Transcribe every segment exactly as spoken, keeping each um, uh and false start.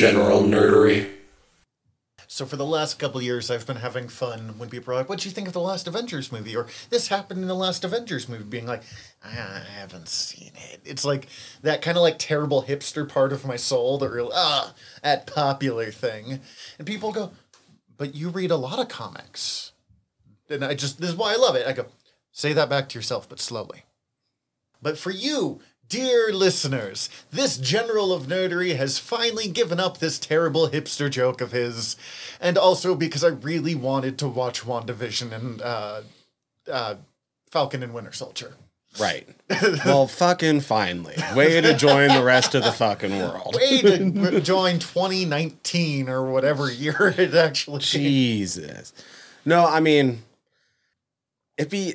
general nerdery. So for the last couple of years, I've been having fun when people are like, what'd you think of the last Avengers movie? Or this happened in the last Avengers movie, being like, I haven't seen it. It's like that kind of like terrible hipster part of my soul, the real, ah, that popular thing. And people go, but you read a lot of comics. And I just, this is why I love it. I go, say that back to yourself, but slowly. But for you, dear listeners, this general of nerdery has finally given up this terrible hipster joke of his. And also because I really wanted to watch WandaVision and uh, uh, Falcon and Winter Soldier. Right. Well, fucking finally. Way to join the rest of the fucking world. Way to join twenty nineteen or whatever year it actually is. Jesus. No, I mean... It'd be,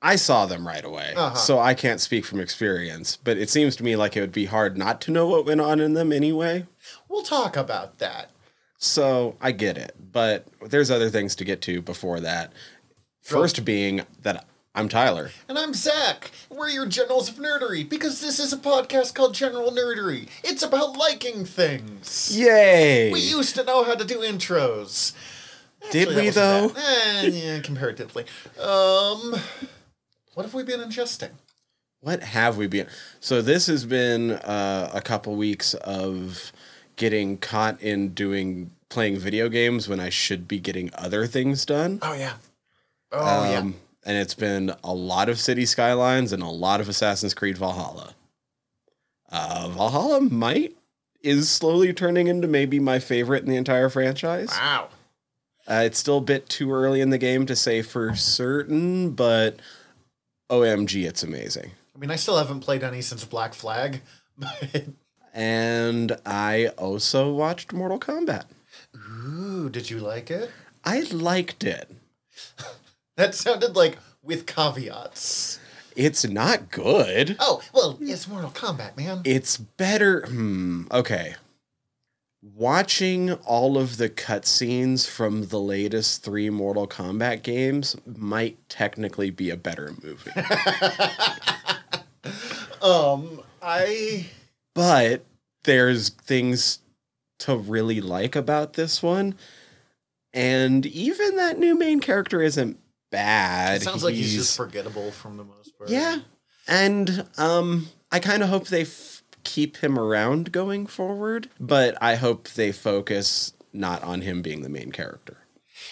I saw them right away, uh-huh. so I can't speak from experience, but it seems to me like it would be hard not to know what went on in them anyway. We'll talk about that. So I get it, but there's other things to get to before that. First right. being that I'm Tyler. And I'm Zach. We're your Generals of Nerdery, because this is a podcast called General Nerdery. It's about liking things. Yay. We used to know how to do intros. Actually, did we, though? Eh, yeah, comparatively. Um, what have we been ingesting? What have we been? So this has been uh, a couple weeks of getting caught in doing playing video games when I should be getting other things done. Oh, yeah. Oh, um, yeah. And it's been a lot of City Skylines and a lot of Assassin's Creed Valhalla. Uh, Valhalla might is slowly turning into maybe my favorite in the entire franchise. Wow. Uh, it's still a bit too early in the game to say for certain, but O M G, it's amazing. I mean, I still haven't played any since Black Flag. But... And I also watched Mortal Kombat. Ooh, did you like it? I liked it. That sounded like with caveats. It's not good. Oh, well, it's Mortal Kombat, man. It's better. Hmm, okay. Watching all of the cutscenes from the latest three Mortal Kombat games might technically be a better movie. um, I. But there's things to really like about this one, and even that new main character isn't bad. It sounds he's, like he's just forgettable for the most part. Yeah, and um, I kind of hope they. F- keep him around going forward, but I hope they focus not on him being the main character.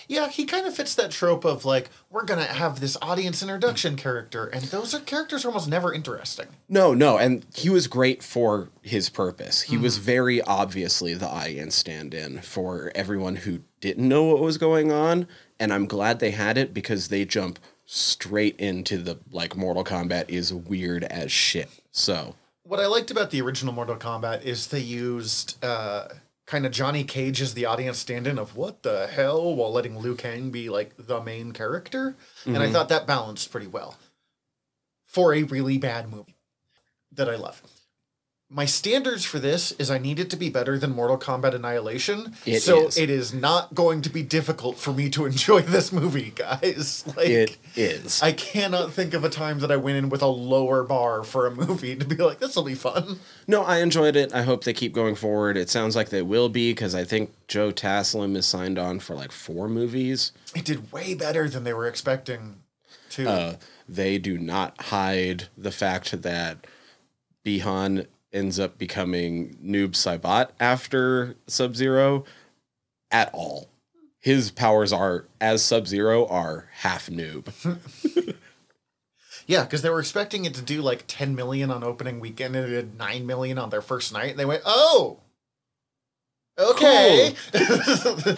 Yeah, he kind of fits that trope of like, we're going to have this audience introduction character, and those are characters are almost never interesting. No, no, and he was great for his purpose. He mm. was very obviously the audience stand-in for everyone who didn't know what was going on, and I'm glad they had it because they jump straight into the, like, Mortal Kombat is weird as shit, so... What I liked about the original Mortal Kombat is they used uh, kind of Johnny Cage as the audience stand-in of what the hell while letting Liu Kang be like the main character. Mm-hmm. And I thought that balanced pretty well for a really bad movie that I love. My standards for this is I need it to be better than Mortal Kombat Annihilation. It so is. It is not going to be difficult for me to enjoy this movie, guys. Like, it is. I cannot think of a time that I went in with a lower bar for a movie to be like, this will be fun. No, I enjoyed it. I hope they keep going forward. It sounds like they will be because I think Joe Taslim is signed on for like four movies. It did way better than they were expecting to. Uh, they do not hide the fact that Bihan... ends up becoming Noob Saibot after Sub-Zero at all. His powers are, as Sub-Zero, are half noob. Yeah, because they were expecting it to do like ten million on opening weekend and it did nine million on their first night. And they went, oh, okay. Cool.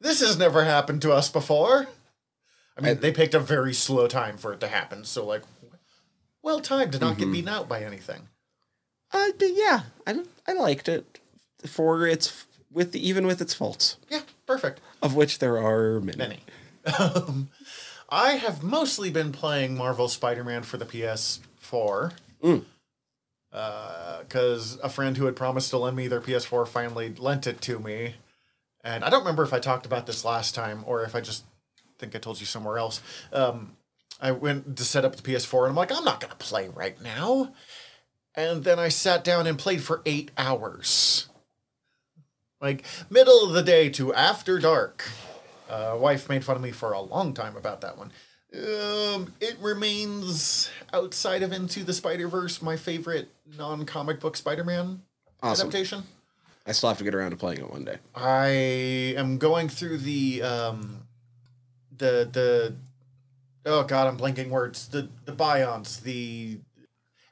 This has never happened to us before. I mean, I, they picked a very slow time for it to happen. So like, well timed to not mm-hmm. get beaten out by anything. Uh, yeah, I, I liked it for its with the, even with its faults. Yeah, perfect. Of which there are many. Many. Um, I have mostly been playing Marvel Spider-Man for the P S four. Mm. Uh, because a friend who had promised to lend me their P S four finally lent it to me, and I don't remember if I talked about this last time or if I just think I told you somewhere else. Um, I went to set up the P S four, and I'm like, I'm not gonna play right now. And then I sat down and played for eight hours. Like, middle of the day to after dark. Uh, wife made fun of me for a long time about that one. Um, it remains, outside of Into the Spider-Verse, my favorite non-comic book Spider-Man awesome. adaptation. I still have to get around to playing it one day. I am going through the, um, the, the, oh God, I'm blanking words. The, the buy-ons, the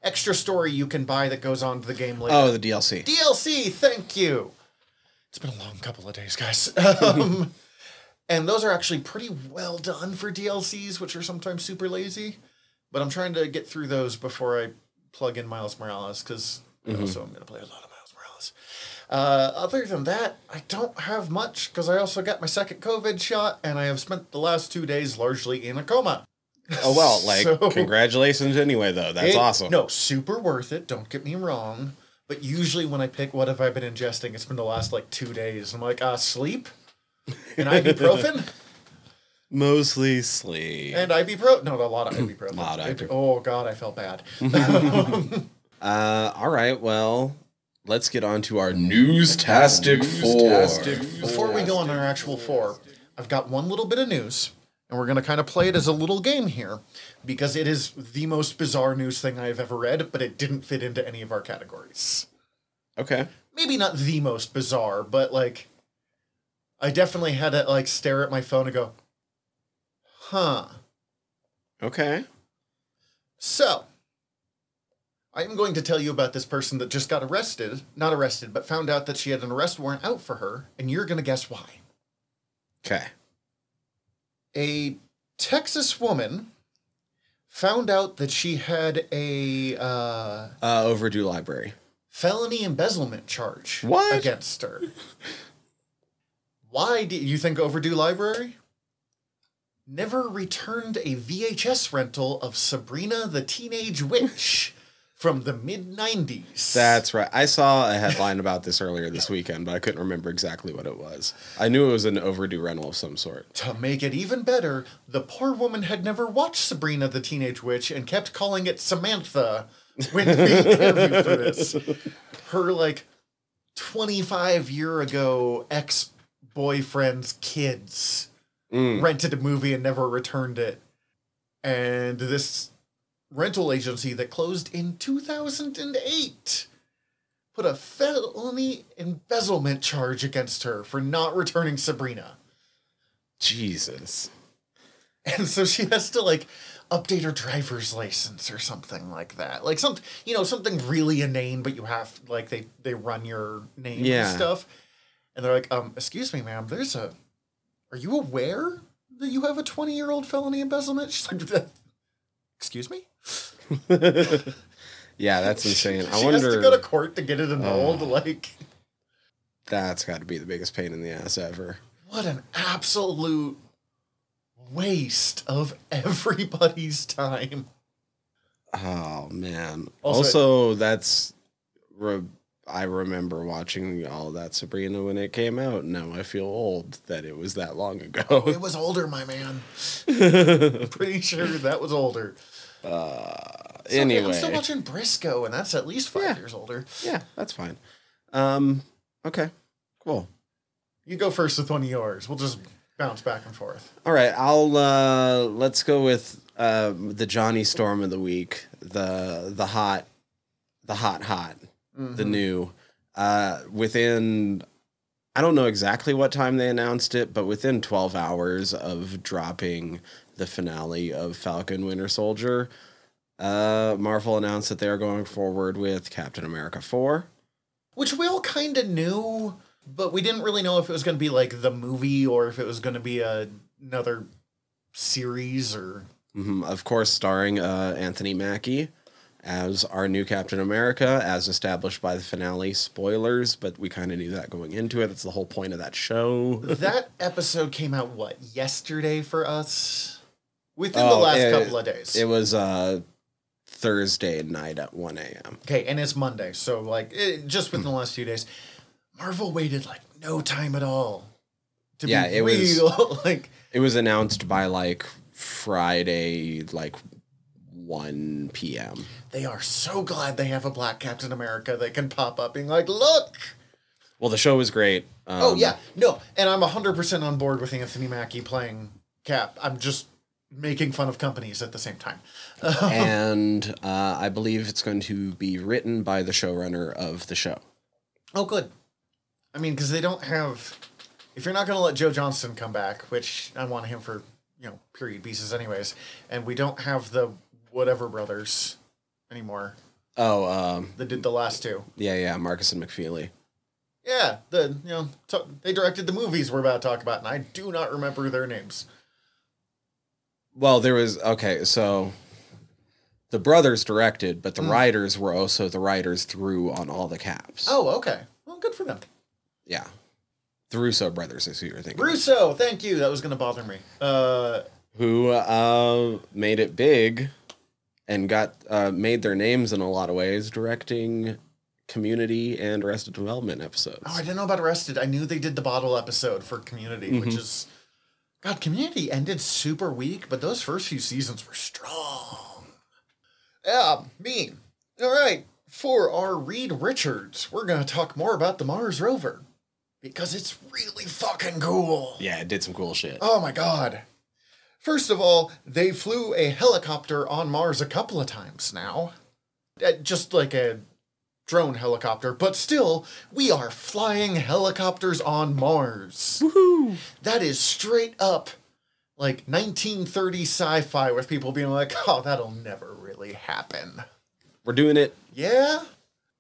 extra story you can buy that goes on to the game later. Oh, the D L C. D L C, thank you. It's been a long couple of days, guys. Um, and those are actually pretty well done for D L Cs, which are sometimes super lazy. But I'm trying to get through those before I plug in Miles Morales, because mm-hmm. also I'm going to play a lot of Miles Morales. Uh, other than that, I don't have much, because I also got my second COVID shot, and I have spent the last two days largely in a coma. Oh, well, like, so, congratulations anyway, though. That's it, awesome. No, super worth it. Don't get me wrong. But usually when I pick what have I been ingesting, it's been the last, like, two days. I'm like, ah, uh, sleep? And ibuprofen? Mostly sleep. And ibuprofen? No, a lot of ibuprofen. A lot of ibuprofen. Oh, God, I felt bad. uh, all right, well, let's get on to our Newstastic Four. Newstastic Four. Before we go on our actual four, I've got one little bit of news. And we're going to kind of play it as a little game here, because it is the most bizarre news thing I've ever read, but it didn't fit into any of our categories. Okay. Maybe not the most bizarre, but, like, I definitely had to, like, stare at my phone and go, huh. Okay. So, I am going to tell you about this person that just got arrested, not arrested, but found out that she had an arrest warrant out for her, and you're going to guess why. Okay. A Texas woman found out that she had a... Uh, uh, overdue library. Felony embezzlement charge. What? Against her. Why do you think overdue library? Never returned a V H S rental of Sabrina the Teenage Witch from the mid nineties. That's right. I saw a headline about this earlier this weekend, but I couldn't remember exactly what it was. I knew it was an overdue rental of some sort. To make it even better, the poor woman had never watched Sabrina the Teenage Witch and kept calling it Samantha when they interviewed for this. Her, like, twenty-five year ago ex-boyfriend's kids mm. rented a movie and never returned it. And this rental agency that closed in two thousand eight put a felony embezzlement charge against her for not returning Sabrina. Jesus. And so she has to, like, update her driver's license or something like that. Like, some, you know, something really inane, but you have, like, they, they run your name yeah. and stuff. And they're like, um, excuse me, ma'am, there's a, are you aware that you have a twenty year old felony embezzlement? She's like, excuse me? Yeah, that's insane. She, I wonder. She has to go to court to get it annulled. Uh, like, that's got to be the biggest pain in the ass ever. What an absolute waste of everybody's time. Oh man. Also, also it, that's. Re- I remember watching all that Sabrina when it came out. Now I feel old that it was that long ago. Oh, it was older, my man. I'm pretty sure that was older. Uh, so, anyway. Yeah, I'm still watching Briscoe, and that's at least five yeah. years older. Yeah, that's fine. Um, okay, cool. You go first with one of yours. We'll just bounce back and forth. All right, I'll uh, let's go with uh, the Johnny Storm of the week. The the hot, the hot hot. Mm-hmm. The new, uh, within, I don't know exactly what time they announced it, but within twelve hours of dropping the finale of Falcon Winter Soldier, uh, Marvel announced that they are going forward with Captain America four. Which we all kind of knew, but we didn't really know if it was going to be like the movie or if it was going to be a, another series or... Mm-hmm. Of course, starring uh, Anthony Mackie as our new Captain America, as established by the finale. Spoilers, but we kind of knew that going into it. That's the whole point of that show. That episode came out, what, yesterday for us? Within oh, the last it, couple of days. It was uh, Thursday night at one a.m. Okay, and it's Monday, so like it, just within the last few days. Marvel waited like no time at all to yeah, be it real. Was, like, it was announced by like Friday, like one p.m. They are so glad they have a black Captain America that can pop up being like, look, Well, the show was great. Um, oh, yeah. No, and I'm one hundred percent on board with Anthony Mackie playing Cap. I'm just making fun of companies at the same time. And uh, I believe it's going to be written by the showrunner of the show. Oh, good. I mean, because they don't have... If you're not going to let Joe Johnston come back, which I want him for, you know, period pieces anyways, and we don't have the whatever brothers anymore. Oh. Um, that did the last two. Yeah, yeah, Marcus and McFeely. Yeah, the you know t- they directed the movies we're about to talk about, and I do not remember their names. Well, there was... Okay, so the brothers directed, but the mm. writers were also the writers through on all the Caps. Oh, okay. Well, good for them. Yeah. The Russo brothers is who you're thinking. Russo, of. Thank you. That was going to bother me. Uh, who uh, made it big and got uh, made their names in a lot of ways, directing Community and Arrested Development episodes. Oh, I didn't know about Arrested. I knew they did the bottle episode for Community, mm-hmm. which is... God, Community ended super weak, but those first few seasons were strong. Yeah, mean. All right. For our Reed Richards, we're going to talk more about the Mars rover. Because it's really fucking cool. Yeah, it did some cool shit. Oh my god. First of all, they flew a helicopter on Mars a couple of times now. Uh, just like a drone helicopter. But still, we are flying helicopters on Mars. Woohoo! That is straight up like nineteen thirties sci-fi with people being like, oh, that'll never really happen. We're doing it. Yeah.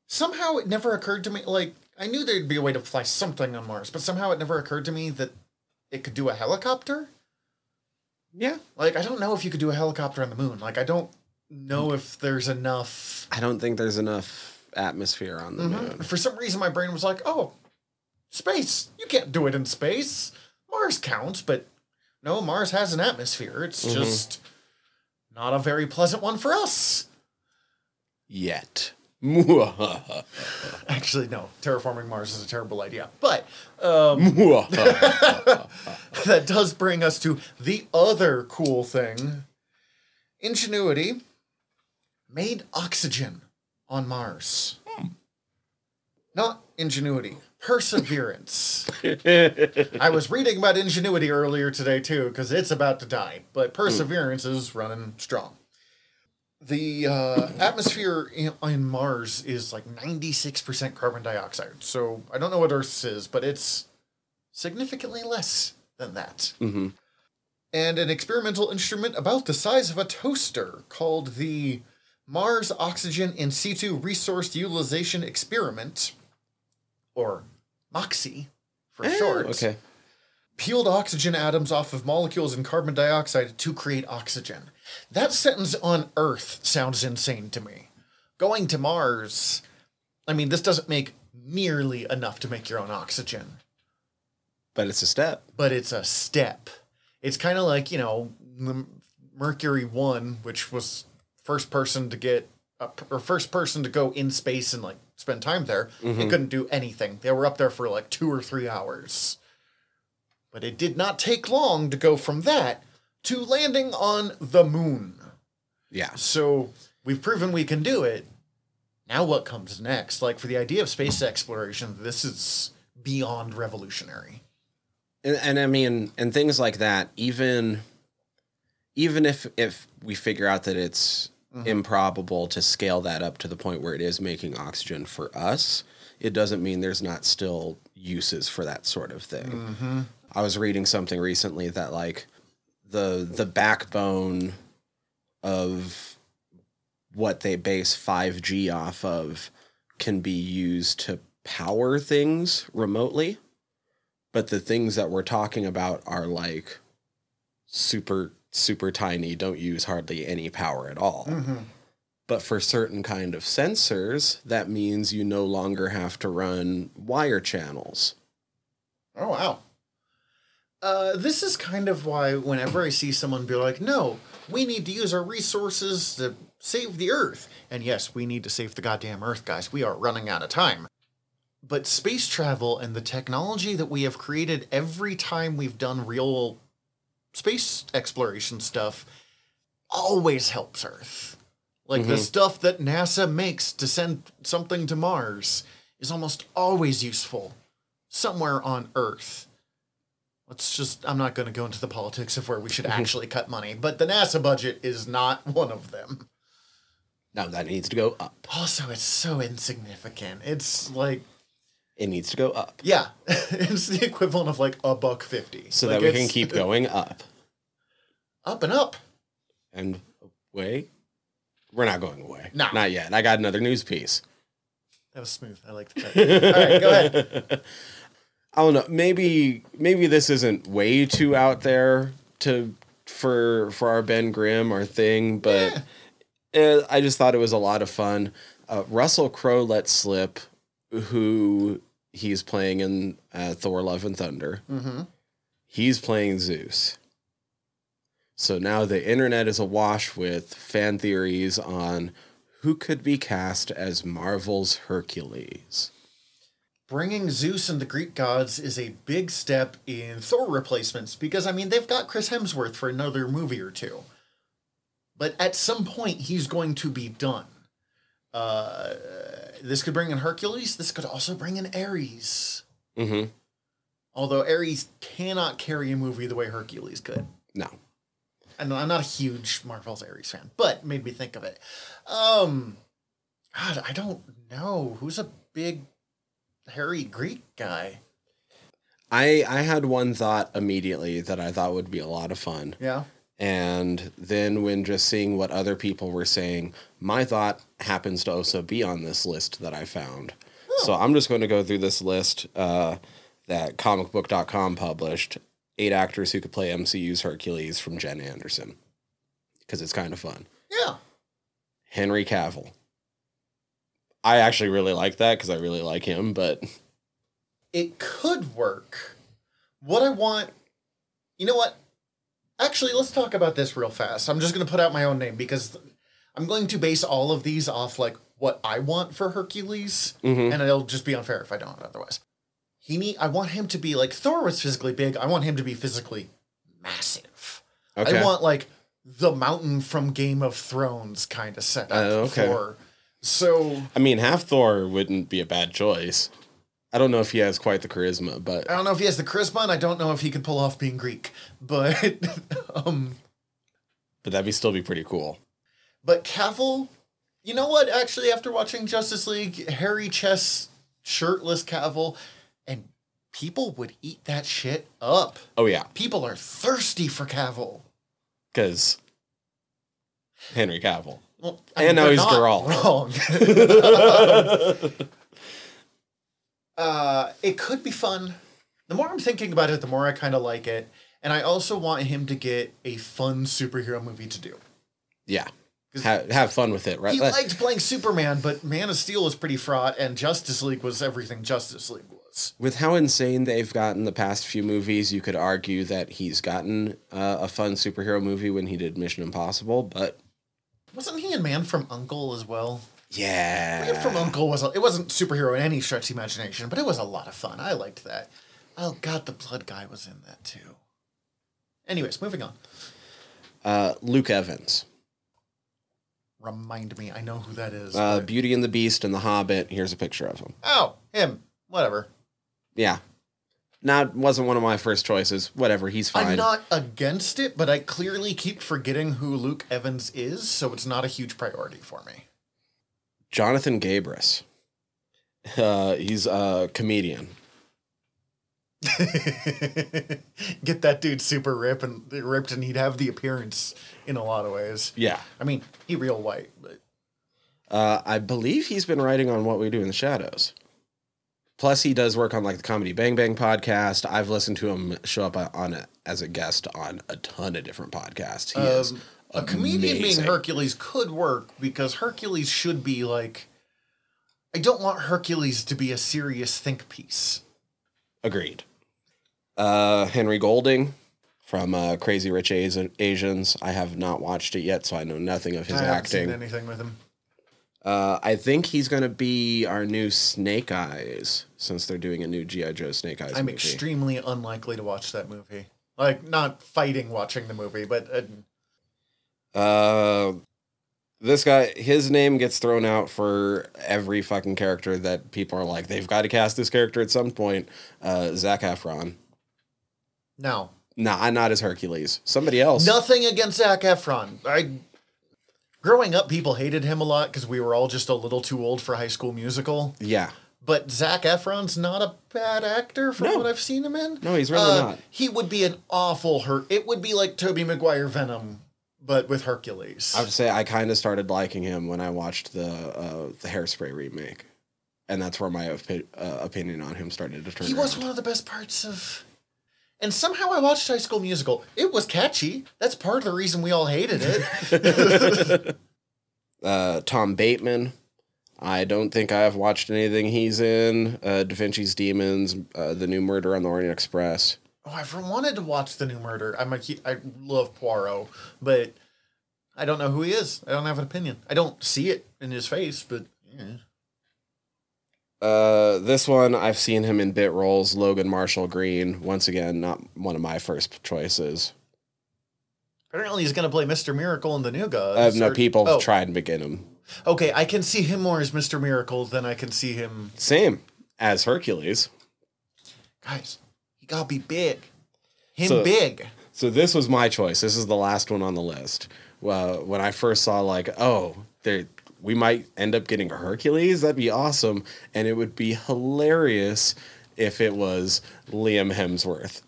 Somehow it never occurred to me, like... I knew there'd be a way to fly something on Mars, but somehow it never occurred to me that it could do a helicopter. Yeah. Like, I don't know if you could do a helicopter on the moon. Like, I don't know if there's enough... I don't think there's enough atmosphere on the mm-hmm. moon. For some reason, my brain was like, oh, space. You can't do it in space. Mars counts, but no, Mars has an atmosphere. It's mm-hmm. just not a very pleasant one for us. Yet. Actually, no. Terraforming Mars is a terrible idea. But um, that does bring us to the other cool thing. Ingenuity made oxygen on Mars. Hmm. Not Ingenuity. Perseverance. I was reading about Ingenuity earlier today, too, because it's about to die. But Perseverance mm. is running strong. The uh, atmosphere in, in Mars is like ninety-six percent carbon dioxide. So I don't know what Earth's is, but it's significantly less than that. Mm-hmm. And an experimental instrument about the size of a toaster called the Mars Oxygen In Situ Resource Utilization Experiment, or MOXIE for oh, short, okay. peeled oxygen atoms off of molecules in carbon dioxide to create oxygen. That sentence on Earth sounds insane to me. Going to Mars, I mean, this doesn't make nearly enough to make your own oxygen. But it's a step. But it's a step. It's kind of like, you know, Mercury one, which was first person to get, up, or first person to go in space and, like, spend time there. Mm-hmm. It couldn't do anything. They were up there for, like, two or three hours. But it did not take long to go from that to landing on the moon. Yeah. So we've proven we can do it. Now what comes next? Like, for the idea of space exploration, this is beyond revolutionary. And, and I mean, and things like that, even even if, if we figure out that it's mm-hmm. improbable to scale that up to the point where it is making oxygen for us, it doesn't mean there's not still uses for that sort of thing. Mm-hmm. I was reading something recently that, like, the the backbone of what they base five G off of can be used to power things remotely. But the things that we're talking about are, like, super, super tiny, don't use hardly any power at all. Mm-hmm. But for certain kind of sensors, that means you no longer have to run wire channels. Oh, wow. Uh, this is kind of why whenever I see someone be like, no, we need to use our resources to save the Earth. And yes, we need to save the goddamn Earth, guys. We are running out of time. But space travel and the technology that we have created every time we've done real space exploration stuff always helps Earth. Like mm-hmm. the stuff that NASA makes to send something to Mars is almost always useful somewhere on Earth. Let's just, I'm not going to go into the politics of where we should actually cut money, but the NASA budget is not one of them. No, that needs to go up. Also, it's so insignificant. It's like... It needs to go up. Yeah. It's the equivalent of like a buck fifty. So like that we can keep going up. Up and up. And away? We're not going away. No. Not yet. I got another news piece. That was smooth. I liked it. All right, go ahead. I don't know. Maybe maybe this isn't way too out there to for for our Ben Grimm, our thing, but yeah. I just thought it was a lot of fun. Uh, Russell Crowe let slip who he's playing in uh, Thor Love and Thunder. Mm-hmm. He's playing Zeus. So now the internet is awash with fan theories on who could be cast as Marvel's Hercules. Bringing Zeus and the Greek gods is a big step in Thor replacements because, I mean, they've got Chris Hemsworth for another movie or two. But at some point, he's going to be done. Uh... This could bring in Hercules. This could also bring in Ares. Mm-hmm. Although Ares cannot carry a movie the way Hercules could. No. And I'm not a huge Marvel's Ares fan, but made me think of it. Um, God, I don't know. Who's a big, hairy Greek guy? I I had one thought immediately that I thought would be a lot of fun. Yeah. And then when just seeing what other people were saying, my thought happens to also be on this list that I found. Oh. So I'm just going to go through this list uh, that comic book dot com published. Eight actors who could play M C U's Hercules from Jen Anderson. Because it's kind of fun. Yeah. Henry Cavill. I actually really like that because I really like him, but... It could work. What I want... You know what? Actually, let's talk about this real fast. I'm just going to put out my own name because I'm going to base all of these off like what I want for Hercules, mm-hmm. and it'll just be unfair if I don't otherwise. He need, I want him to be like Thor was physically big. I want him to be physically massive. Okay. I want like the mountain from Game of Thrones kind of set up uh, okay. for. So I mean, half Thor wouldn't be a bad choice. I don't know if he has quite the charisma, but... I don't know if he has the charisma, and I don't know if he could pull off being Greek, but... um, but that'd be still be pretty cool. But Cavill... You know what? Actually, after watching Justice League, hairy chest, shirtless Cavill, and people would eat that shit up. Oh, yeah. People are thirsty for Cavill. Because Henry Cavill. Well, I mean, and now he's Geralt. Wrong. um, Uh, it could be fun. The more I'm thinking about it, the more I kind of like it. And I also want him to get a fun superhero movie to do. Yeah. Have, have fun with it, right? He liked playing Superman, but Man of Steel was pretty fraught, and Justice League was everything Justice League was. With how insane they've gotten the past few movies, you could argue that he's gotten uh, a fun superhero movie when he did Mission Impossible, but... Wasn't he in Man from U N C L E as well? Yeah. Man from U N C L E was, a, it wasn't superhero in any stretch of imagination, but it was a lot of fun. I liked that. Oh, God, the blood guy was in that, too. Anyways, moving on. Uh, Luke Evans. Remind me. I know who that is. Uh, but... Beauty and the Beast and The Hobbit. Here's a picture of him. Oh, him. Whatever. Yeah. Not, wasn't one of my first choices. Whatever, he's fine. I'm not against it, but I clearly keep forgetting who Luke Evans is, so it's not a huge priority for me. Jonathan Gabris. Uh, he's a comedian. Get that dude super rip and, ripped and he'd have the appearance in a lot of ways. Yeah. I mean, he real white. But. Uh, I believe he's been writing on What We Do in the Shadows. Plus, he does work on like the Comedy Bang Bang podcast. I've listened to him show up on a, as a guest on a ton of different podcasts. He um, is A comedian Amazing. Being Hercules could work because Hercules should be like, I don't want Hercules to be a serious think piece. Agreed. Uh, Henry Golding from uh, Crazy Rich Asians. I have not watched it yet, so I know nothing of his I acting. I haven't seen anything with him. Uh, I think he's going to be our new Snake Eyes since they're doing a new G I. Joe Snake Eyes I'm movie. Extremely unlikely to watch that movie. Like, not fighting watching the movie, but... Uh, Uh, This guy, his name gets thrown out for every fucking character that people are like, they've got to cast this character at some point. Uh, Zac Efron. No. Nah, not as Hercules. Somebody else. Nothing against Zac Efron. I, growing up, people hated him a lot because we were all just a little too old for High School Musical. Yeah. But Zac Efron's not a bad actor from no. what I've seen him in. No, he's really uh, not. He would be an awful hurt. It would be like Tobey Maguire Venom. But with Hercules. I would say I kind of started liking him when I watched the uh, the Hairspray remake. And that's where my opi- uh, opinion on him started to turn He around. Was one of the best parts of... And somehow I watched High School Musical. It was catchy. That's part of the reason we all hated it. uh, Tom Bateman. I don't think I have watched anything he's in. Uh, Da Vinci's Demons, uh, The New Murder on the Orient Express. Oh, I've wanted to watch The New Murder. I'm a, I love Poirot, but I don't know who he is. I don't have an opinion. I don't see it in his face, but... Yeah. Uh, this one, I've seen him in bit roles. Logan Marshall Green. Once again, not one of my first choices. Apparently he's going to play Mister Miracle in The New Gods. I have no or, people oh. try and begin him. Okay, I can see him more as Mister Miracle than I can see him... Same, as Hercules. Guys... Gotta be big. Him so, big. So this was my choice. This is the last one on the list. Uh, when I first saw like, oh, there we might end up getting Hercules. That'd be awesome. And it would be hilarious if it was Liam Hemsworth.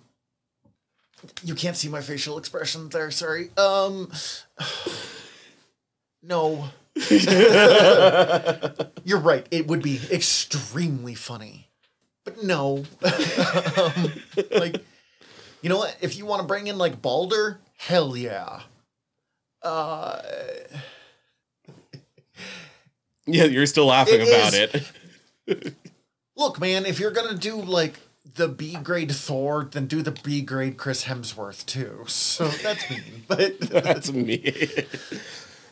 You can't see my facial expression there. Sorry. Um, no. You're right. It would be extremely funny. No. um, like, you know what? If you want to bring in, like, Balder, hell yeah. Uh, yeah, you're still laughing it about is, it. Look, man, if you're going to do, like, the B-grade Thor, then do the B-grade Chris Hemsworth, too. So that's mean. But that's mean.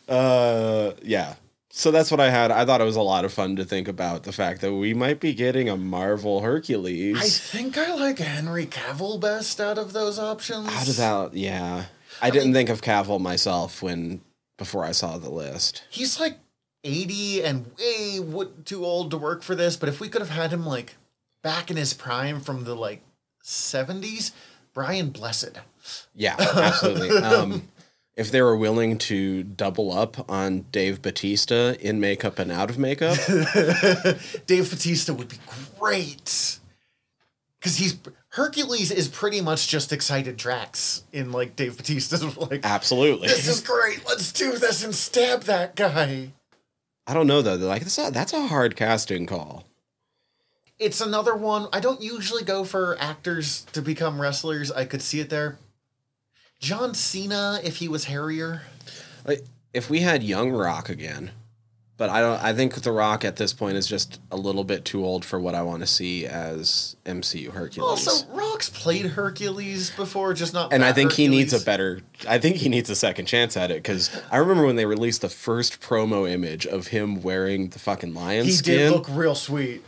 Uh, yeah. So that's what I had. I thought it was a lot of fun to think about the fact that we might be getting a Marvel Hercules. I think I like Henry Cavill best out of those options. Out of that, yeah. I, I didn't mean, think of Cavill myself when before I saw the list. He's like eighty and way too old to work for this, but if we could have had him like back in his prime from the like seventies, Brian Blessed. Yeah, absolutely. um If they were willing to double up on Dave Bautista in makeup and out of makeup. Dave Bautista would be great. Because he's Hercules is pretty much just excited Drax in like Dave Bautista's like. Absolutely. This is great. Let's do this and stab that guy. I don't know, though. They're like, that's a, that's a hard casting call. It's another one. I don't usually go for actors to become wrestlers. I could see it there. John Cena, if he was hairier. Like, if we had young Rock again, but I don't. I think The Rock at this point is just a little bit too old for what I want to see as M C U Hercules. Also, Rock's played Hercules before, just not. And I think Hercules. He needs a better. I think he needs a second chance at it because I remember when they released the first promo image of him wearing the fucking lion he skin. He did look real sweet.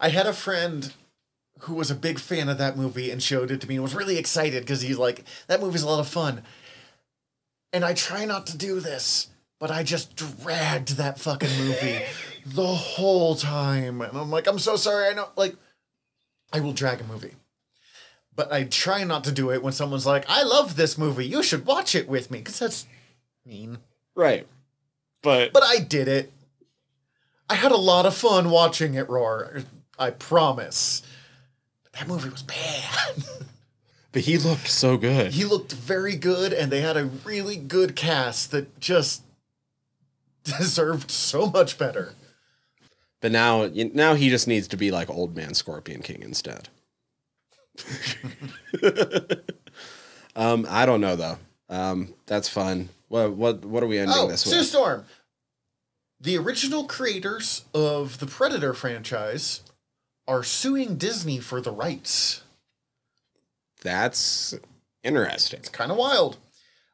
I had a friend who was a big fan of that movie and showed it to me and was really excited because he's like, that movie's a lot of fun. And I try not to do this, but I just dragged that fucking movie the whole time. And I'm like, I'm so sorry. I know, like, I will drag a movie. But I try not to do it when someone's like, I love this movie. You should watch it with me. Because that's mean. Right. But But I did it. I had a lot of fun watching it, Roar. I promise. That movie was bad. But he looked so good. He looked very good, and they had a really good cast that just deserved so much better. But now now he just needs to be like Old Man Scorpion King instead. um, I don't know, though. Um, that's fun. What, what, what are we ending oh, this with? Sue Storm. The original creators of the Predator franchise... are suing Disney for the rights. That's interesting. It's kind of wild.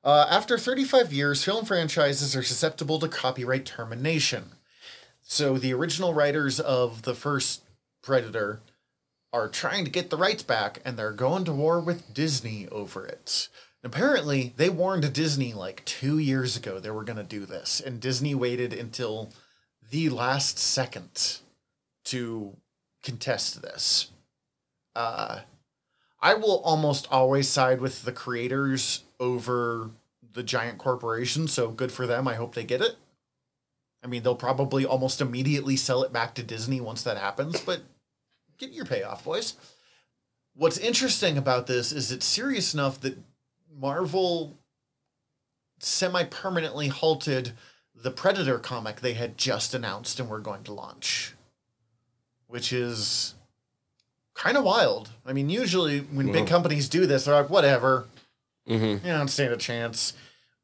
Uh, after thirty-five years, film franchises are susceptible to copyright termination. So the original writers of the first Predator are trying to get the rights back, and they're going to war with Disney over it. Apparently, they warned Disney like two years ago they were going to do this, and Disney waited until the last second to contest this. Uh, I will almost always side with the creators over the giant corporation, so good for them. I hope they get it. I mean, they'll probably almost immediately sell it back to Disney once that happens, but get your payoff, boys. What's interesting about this is it's serious enough that Marvel semi-permanently halted the Predator comic they had just announced and were going to launch, which is kind of wild. I mean, usually when Whoa. big companies do this, they're like, whatever, mm-hmm. you don't stand a chance.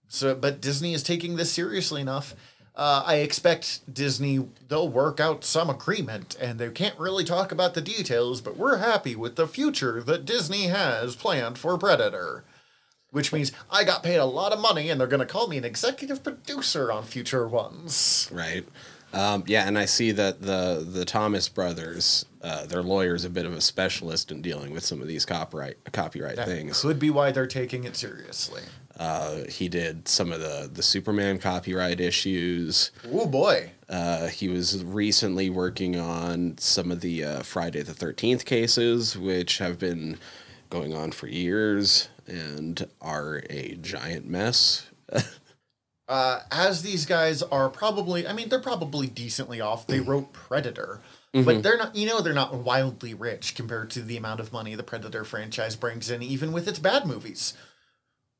So, but Disney is taking this seriously enough. Uh, I expect Disney, they'll work out some agreement, and they can't really talk about the details, but we're happy with the future that Disney has planned for Predator. Which means I got paid a lot of money, and they're going to call me an executive producer on future ones. Right. Um, yeah, and I see that the the Thomas brothers, uh, their lawyer is a bit of a specialist in dealing with some of these copyright copyright that things. Could be why they're taking it seriously. Uh, he did some of the the Superman copyright issues. Oh boy! Uh, he was recently working on some of the uh, Friday the thirteenth cases, which have been going on for years and are a giant mess. Uh, as these guys are probably, I mean, they're probably decently off. They wrote Predator, mm-hmm. but they're not, you know, they're not wildly rich compared to the amount of money the Predator franchise brings in, even with its bad movies,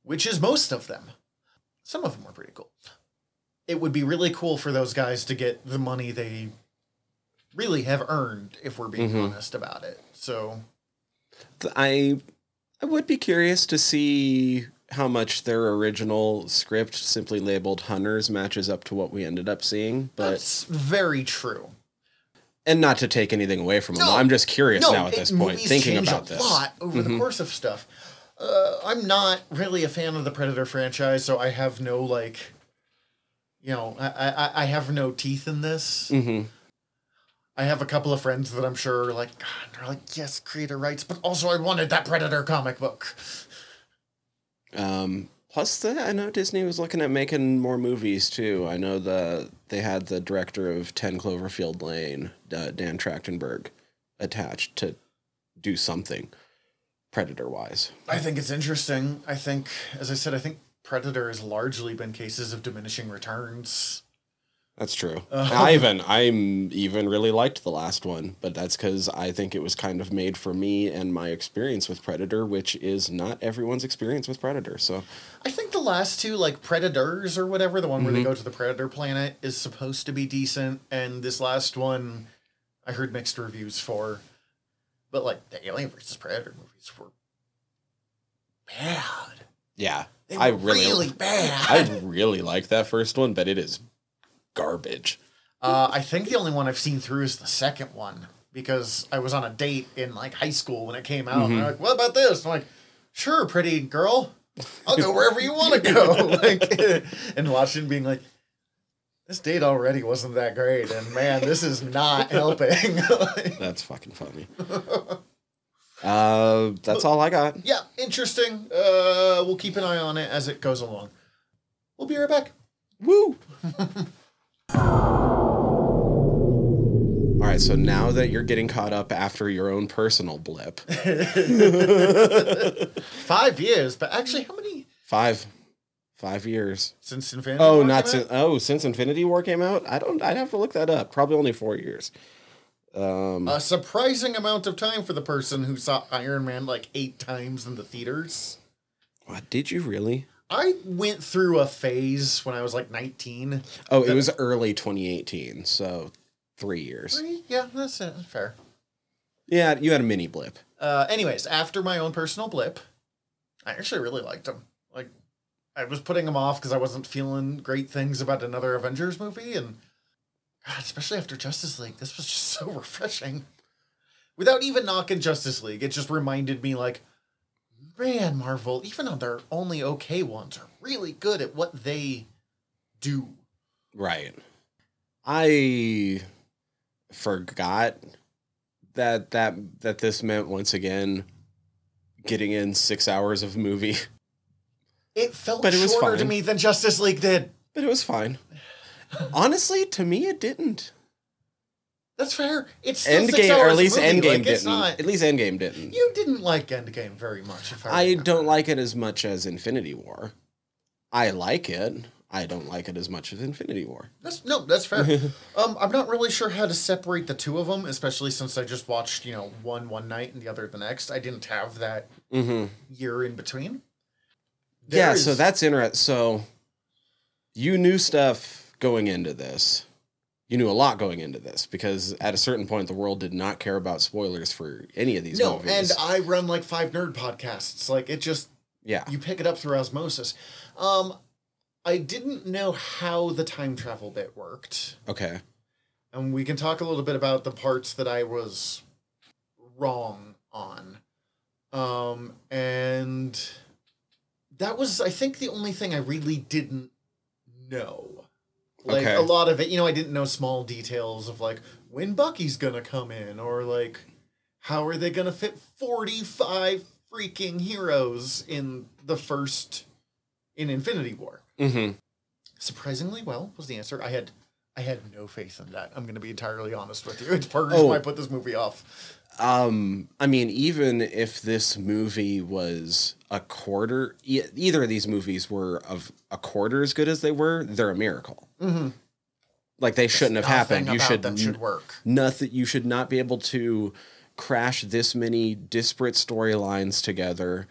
which is most of them. Some of them are pretty cool. It would be really cool for those guys to get the money they really have earned, if we're being mm-hmm. honest about it. So I, I would be curious to see how much their original script, simply labeled Hunters, matches up to what we ended up seeing. But that's very true. And not to take anything away from them. No, I'm just curious no, now at this point, thinking about this. Movies change a lot over mm-hmm. the course of stuff. Uh, I'm not really a fan of the Predator franchise, so I have no, like, you know, I, I, I have no teeth in this. Mm-hmm. I have a couple of friends that I'm sure are like, God, they're like, yes, creator rights, but also I wanted that Predator comic book. Um, plus, the, I know Disney was looking at making more movies, too. I know the they had the director of ten Cloverfield Lane, uh, Dan Trachtenberg, attached to do something Predator-wise. I think it's interesting. I think, as I said, I think Predator has largely been cases of diminishing returns. That's true. Uh, I even, I'm even really liked the last one, but that's because I think it was kind of made for me and my experience with Predator, which is not everyone's experience with Predator. So I think the last two, like Predators or whatever, the one mm-hmm. where they go to the Predator planet is supposed to be decent. And this last one I heard mixed reviews for, but like the Alien versus Predator movies were bad. Yeah. They were I really, really bad. I really like that first one, but it is garbage. Uh, I think the only one I've seen through is the second one because I was on a date in like high school when it came out. Mm-hmm. And they're like, what about this? And I'm like, sure, pretty girl. I'll go wherever you want to go. Like, and watching being like, this date already wasn't that great. And man, this is not helping. Like, that's fucking funny. uh, that's but, all I got. Yeah. Interesting. Uh, we'll keep an eye on it as it goes along. We'll be right back. Woo. All right, so now that you're getting caught up after your own personal blip. Five years, but actually how many? Five. Five years. Since Infinity oh, War not came sin- out? Oh, since Infinity War came out? I don't, I'd have to look that up. Probably only four years. Um, A surprising amount of time for the person who saw Iron Man like eight times in the theaters. What, did you really? I went through a phase when I was like nineteen. Oh, it was early twenty eighteen, so three years. Three? Yeah, that's it. Fair. Yeah, you had a mini blip. Uh, anyways, after my own personal blip, I actually really liked them. Like, I was putting them off because I wasn't feeling great things about another Avengers movie, and God, especially after Justice League, this was just so refreshing. Without even knocking Justice League, it just reminded me, like, man, Marvel, even on their only okay ones, are really good at what they do. Right. I forgot that that that this meant, once again, getting in six hours of movie. it felt but it shorter to me than Justice League did. But it was fine. Honestly, to me, it didn't. That's fair. It's still Endgame, six hours or at least movie. Endgame like, didn't. Not, at least Endgame didn't. You didn't like Endgame very much. If I, I don't like it as much as Infinity War. I like it. I don't like it as much as Infinity War. That's, no, that's fair. um, I'm not really sure how to separate the two of them, especially since I just watched, you know, one one night and the other the next. I didn't have that mm-hmm. year in between. There yeah, is... so that's interesting. So you knew stuff going into this. You knew a lot going into this because at a certain point, the world did not care about spoilers for any of these no, movies. No, and I run like five nerd podcasts. Like it just, yeah, you pick it up through osmosis. Um, I didn't know how the time travel bit worked. Okay. And we can talk a little bit about the parts that I was wrong on. Um, and that was, I think, the only thing I really didn't know. Like, okay. a lot of it, you know, I didn't know small details of, like, when Bucky's gonna come in, or, like, how are they gonna fit forty-five freaking heroes in the first, in Infinity War? Mm-hmm. Surprisingly well was the answer. I had I had no faith in that. I'm gonna be entirely honest with you. It's part of the reason why I put this movie off. Um, I mean, even if this movie was a quarter, e- either of these movies were of a quarter as good as they were, they're a miracle. Mm-hmm. Like they There's shouldn't have happened. You should, them should work. Nothing. You should not be able to crash this many disparate storylines together.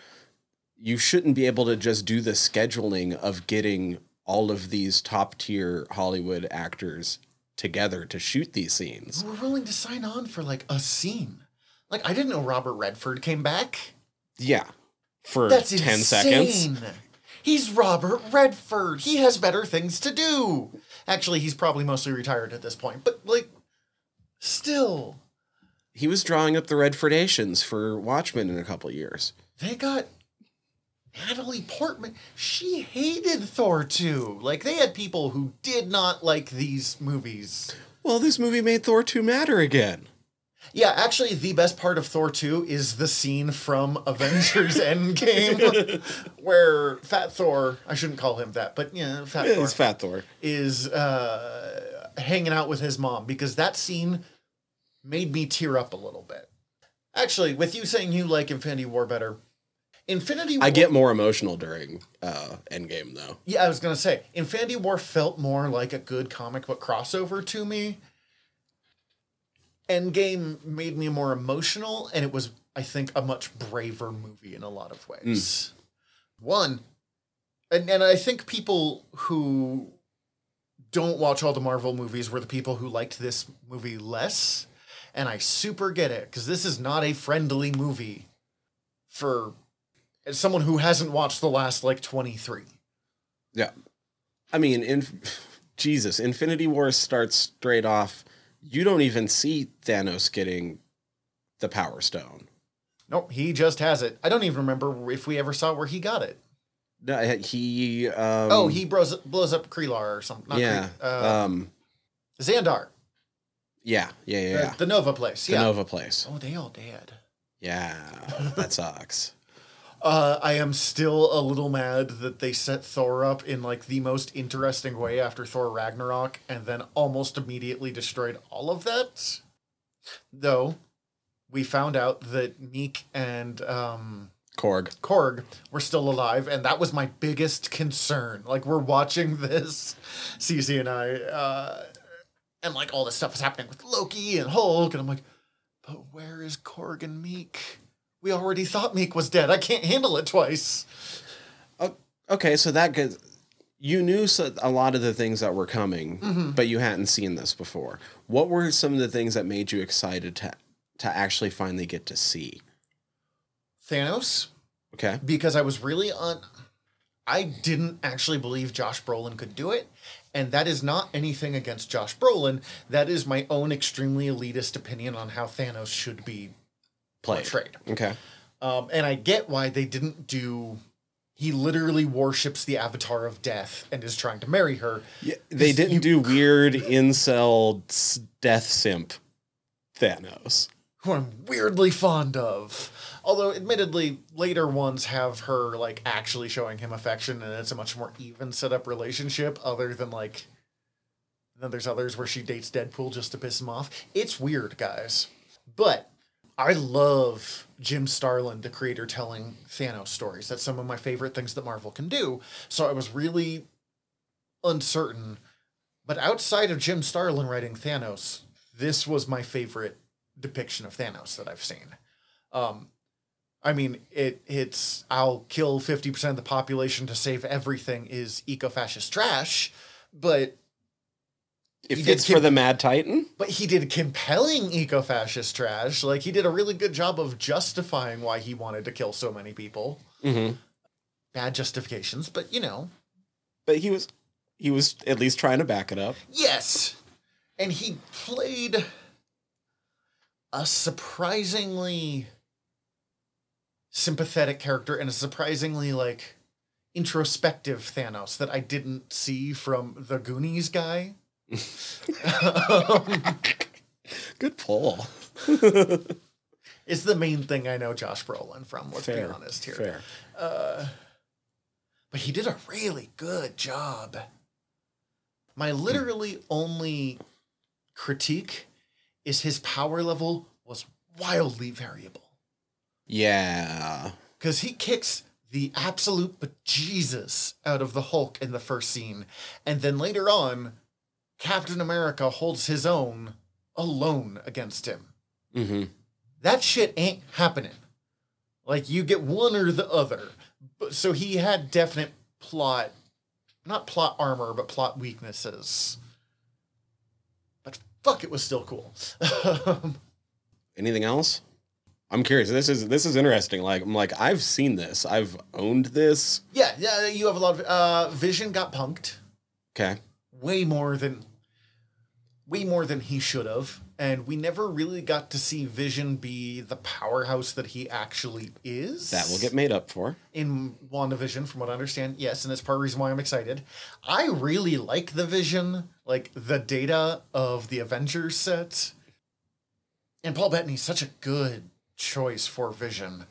You shouldn't be able to just do the scheduling of getting all of these top tier Hollywood actors together to shoot these scenes. We're willing to sign on for like a scene. Like, I didn't know Robert Redford came back. Yeah. For That's ten insane. Seconds. He's Robert Redford. He has better things to do. Actually, he's probably mostly retired at this point. But, like, still. He was drawing up the Redfordations for Watchmen in a couple of years. They got Natalie Portman. She hated Thor two. Like, they had people who did not like these movies. Well, this movie made Thor two matter again. Yeah, actually, the best part of Thor two is the scene from Avengers Endgame where Fat Thor, I shouldn't call him that, but yeah, Fat it Thor. It's Fat Thor. Is uh, hanging out with his mom, because that scene made me tear up a little bit. Actually, with you saying you like Infinity War better, Infinity War... I get more emotional during uh, Endgame, though. Yeah, I was going to say, Infinity War felt more like a good comic book crossover to me. Endgame made me more emotional, and it was, I think, a much braver movie in a lot of ways. Mm. One, and, and I think people who don't watch all the Marvel movies were the people who liked this movie less, and I super get it, because this is not a friendly movie for someone who hasn't watched the last, like, twenty-three. Yeah. I mean, in, Jesus, Infinity War starts straight off. You don't even see Thanos getting the Power Stone. Nope, he just has it. I don't even remember if we ever saw where he got it. No, he... Um, oh, he blows, blows up Krelar or something. Not yeah. Kree, uh, um, Xandar. Yeah, yeah, yeah. yeah. Uh, the Nova place. The yeah. Nova place. Oh, they all dead. Yeah, that sucks. Uh, I am still a little mad that they set Thor up in, like, the most interesting way after Thor Ragnarok and then almost immediately destroyed all of that. Though, we found out that Meek and... Um, Korg. Korg were still alive, and that was my biggest concern. Like, we're watching this, Cece and I, uh, and, like, all this stuff is happening with Loki and Hulk, and I'm like, but where is Korg and Meek? We already thought Meek was dead. I can't handle it twice. Okay, so that gets, you knew a lot of the things that were coming, mm-hmm. but you hadn't seen this before. What were some of the things that made you excited to to actually finally get to see? Thanos. Okay. Because I was really on... I didn't actually believe Josh Brolin could do it, and that is not anything against Josh Brolin. That is my own extremely elitist opinion on how Thanos should be played. Portrayed. Okay. Um, and I get why they didn't do... He literally worships the Avatar of Death and is trying to marry her. Yeah, they didn't do weird incel death simp Thanos. who I'm weirdly fond of. Although, admittedly, later ones have her, like, actually showing him affection, and it's a much more even set-up relationship, other than, like... Then there's others where she dates Deadpool just to piss him off. It's weird, guys. But I love Jim Starlin, the creator, telling Thanos stories. That's some of my favorite things that Marvel can do. So I was really uncertain. But outside of Jim Starlin writing Thanos, this was my favorite depiction of Thanos that I've seen. Um, I mean, it it's I'll kill fifty percent of the population to save everything is eco-fascist trash, but... If it's com- for the Mad Titan. But he did compelling eco-fascist trash. Like, he did a really good job of justifying why he wanted to kill so many people. Mm-hmm. Bad justifications, but, you know. But he was, he was at least trying to back it up. Yes. And he played a surprisingly sympathetic character and a surprisingly, like, introspective Thanos that I didn't see from the Goonies guy. um, Good pull. It's the main thing I know Josh Brolin from, let's fair, be honest here. Fair. Uh, but he did a really good job. My literally only critique is his power level was wildly variable. Yeah. Because he kicks the absolute bejesus out of the Hulk in the first scene. And then later on, Captain America holds his own alone against him. Mm-hmm. That shit ain't happening. Like, you get one or the other. But, so he had definite plot, not plot armor, but plot weaknesses. But fuck, it was still cool. Anything else? I'm curious. This is this is interesting. Like, I'm like, I've seen this. I've owned this. Yeah, yeah. You have a lot of uh, Vision got punked. Okay. Way more than. Way more than he should have. And we never really got to see Vision be the powerhouse that he actually is. That will get made up for. In WandaVision, from what I understand. Yes, and that's part of the reason why I'm excited. I really like the Vision, like the Data of the Avengers set. And Paul Bettany's such a good choice for Vision.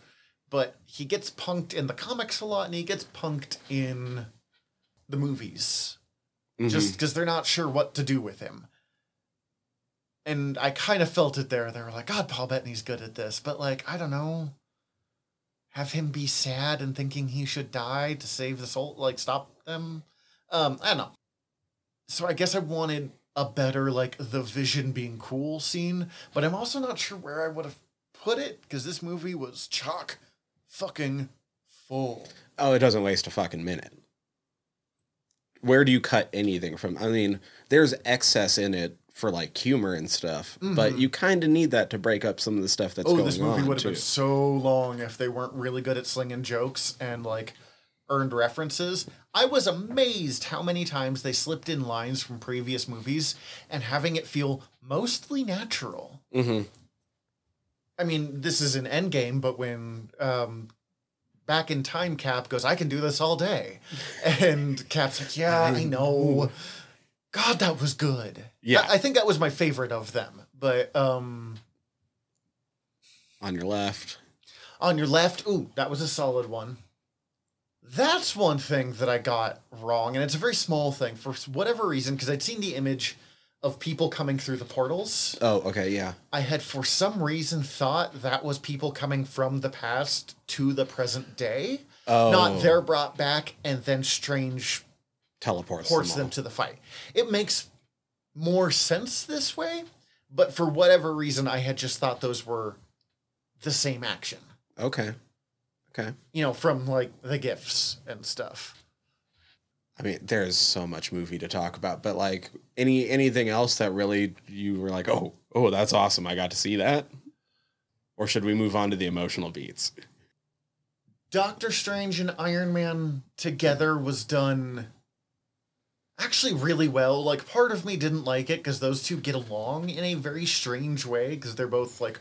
But he gets punked in the comics a lot, and he gets punked in the movies. Mm-hmm. Just because they're not sure what to do with him. And I kind of felt it there. They were like, God, Paul Bettany's good at this. But, like, I don't know. Have him be sad and thinking he should die to save the soul. Like, stop them. Um, I don't know. So I guess I wanted a better, like, the Vision being cool scene. But I'm also not sure where I would have put it. Because this movie was chock fucking full. Oh, it doesn't waste a fucking minute. Where do you cut anything from? I mean, there's excess in it for, like, humor and stuff, mm-hmm. but you kind of need that to break up some of the stuff that's oh, going on, Oh, this movie would have been so long if they weren't really good at slinging jokes and, like, earned references. I was amazed how many times they slipped in lines from previous movies and having it feel mostly natural. Mm-hmm. I mean, this is an Endgame, but when... Um, Back in time, Cap goes, I can do this all day. And Cap's like, yeah, I know. God, that was good. Yeah. I, I think that was my favorite of them. But, um... On your left. On your left. Ooh, that was a solid one. That's one thing that I got wrong. And it's a very small thing for whatever reason, because I'd seen the image of people coming through the portals. Oh, okay, yeah. I had, for some reason, thought that was people coming from the past to the present day. Oh. Not they're brought back, and then Strange teleports them, them to the fight. It makes more sense this way, but for whatever reason, I had just thought those were the same action. Okay. Okay. You know, from, like, the GIFs and stuff. I mean, there's so much movie to talk about, but, like, any anything else that really you were like, oh, oh, that's awesome. I got to see that. Or should we move on to the emotional beats? Doctor Strange and Iron Man together was done actually really well. Like, part of me didn't like it because those two get along in a very strange way because they're both, like,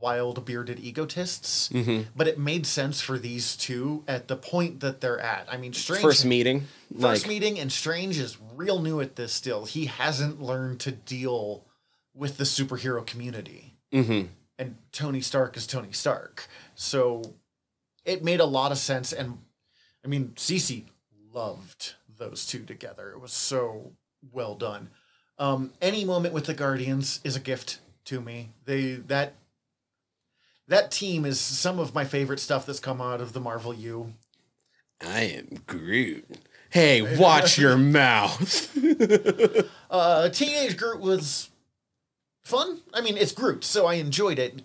wild bearded egotists, mm-hmm. but it made sense for these two at the point that they're at. I mean, Strange first meeting, first like, meeting, and Strange is real new at this still. He hasn't learned to deal with the superhero community, mm-hmm. and Tony Stark is Tony Stark. So it made a lot of sense. And I mean, Cece loved those two together. It was so well done. Um, any moment with the Guardians is a gift to me. They that that team is some of my favorite stuff that's come out of the Marvel U. I am Groot. Hey, watch your mouth. uh, Teenage Groot was fun. I mean, it's Groot, so I enjoyed it.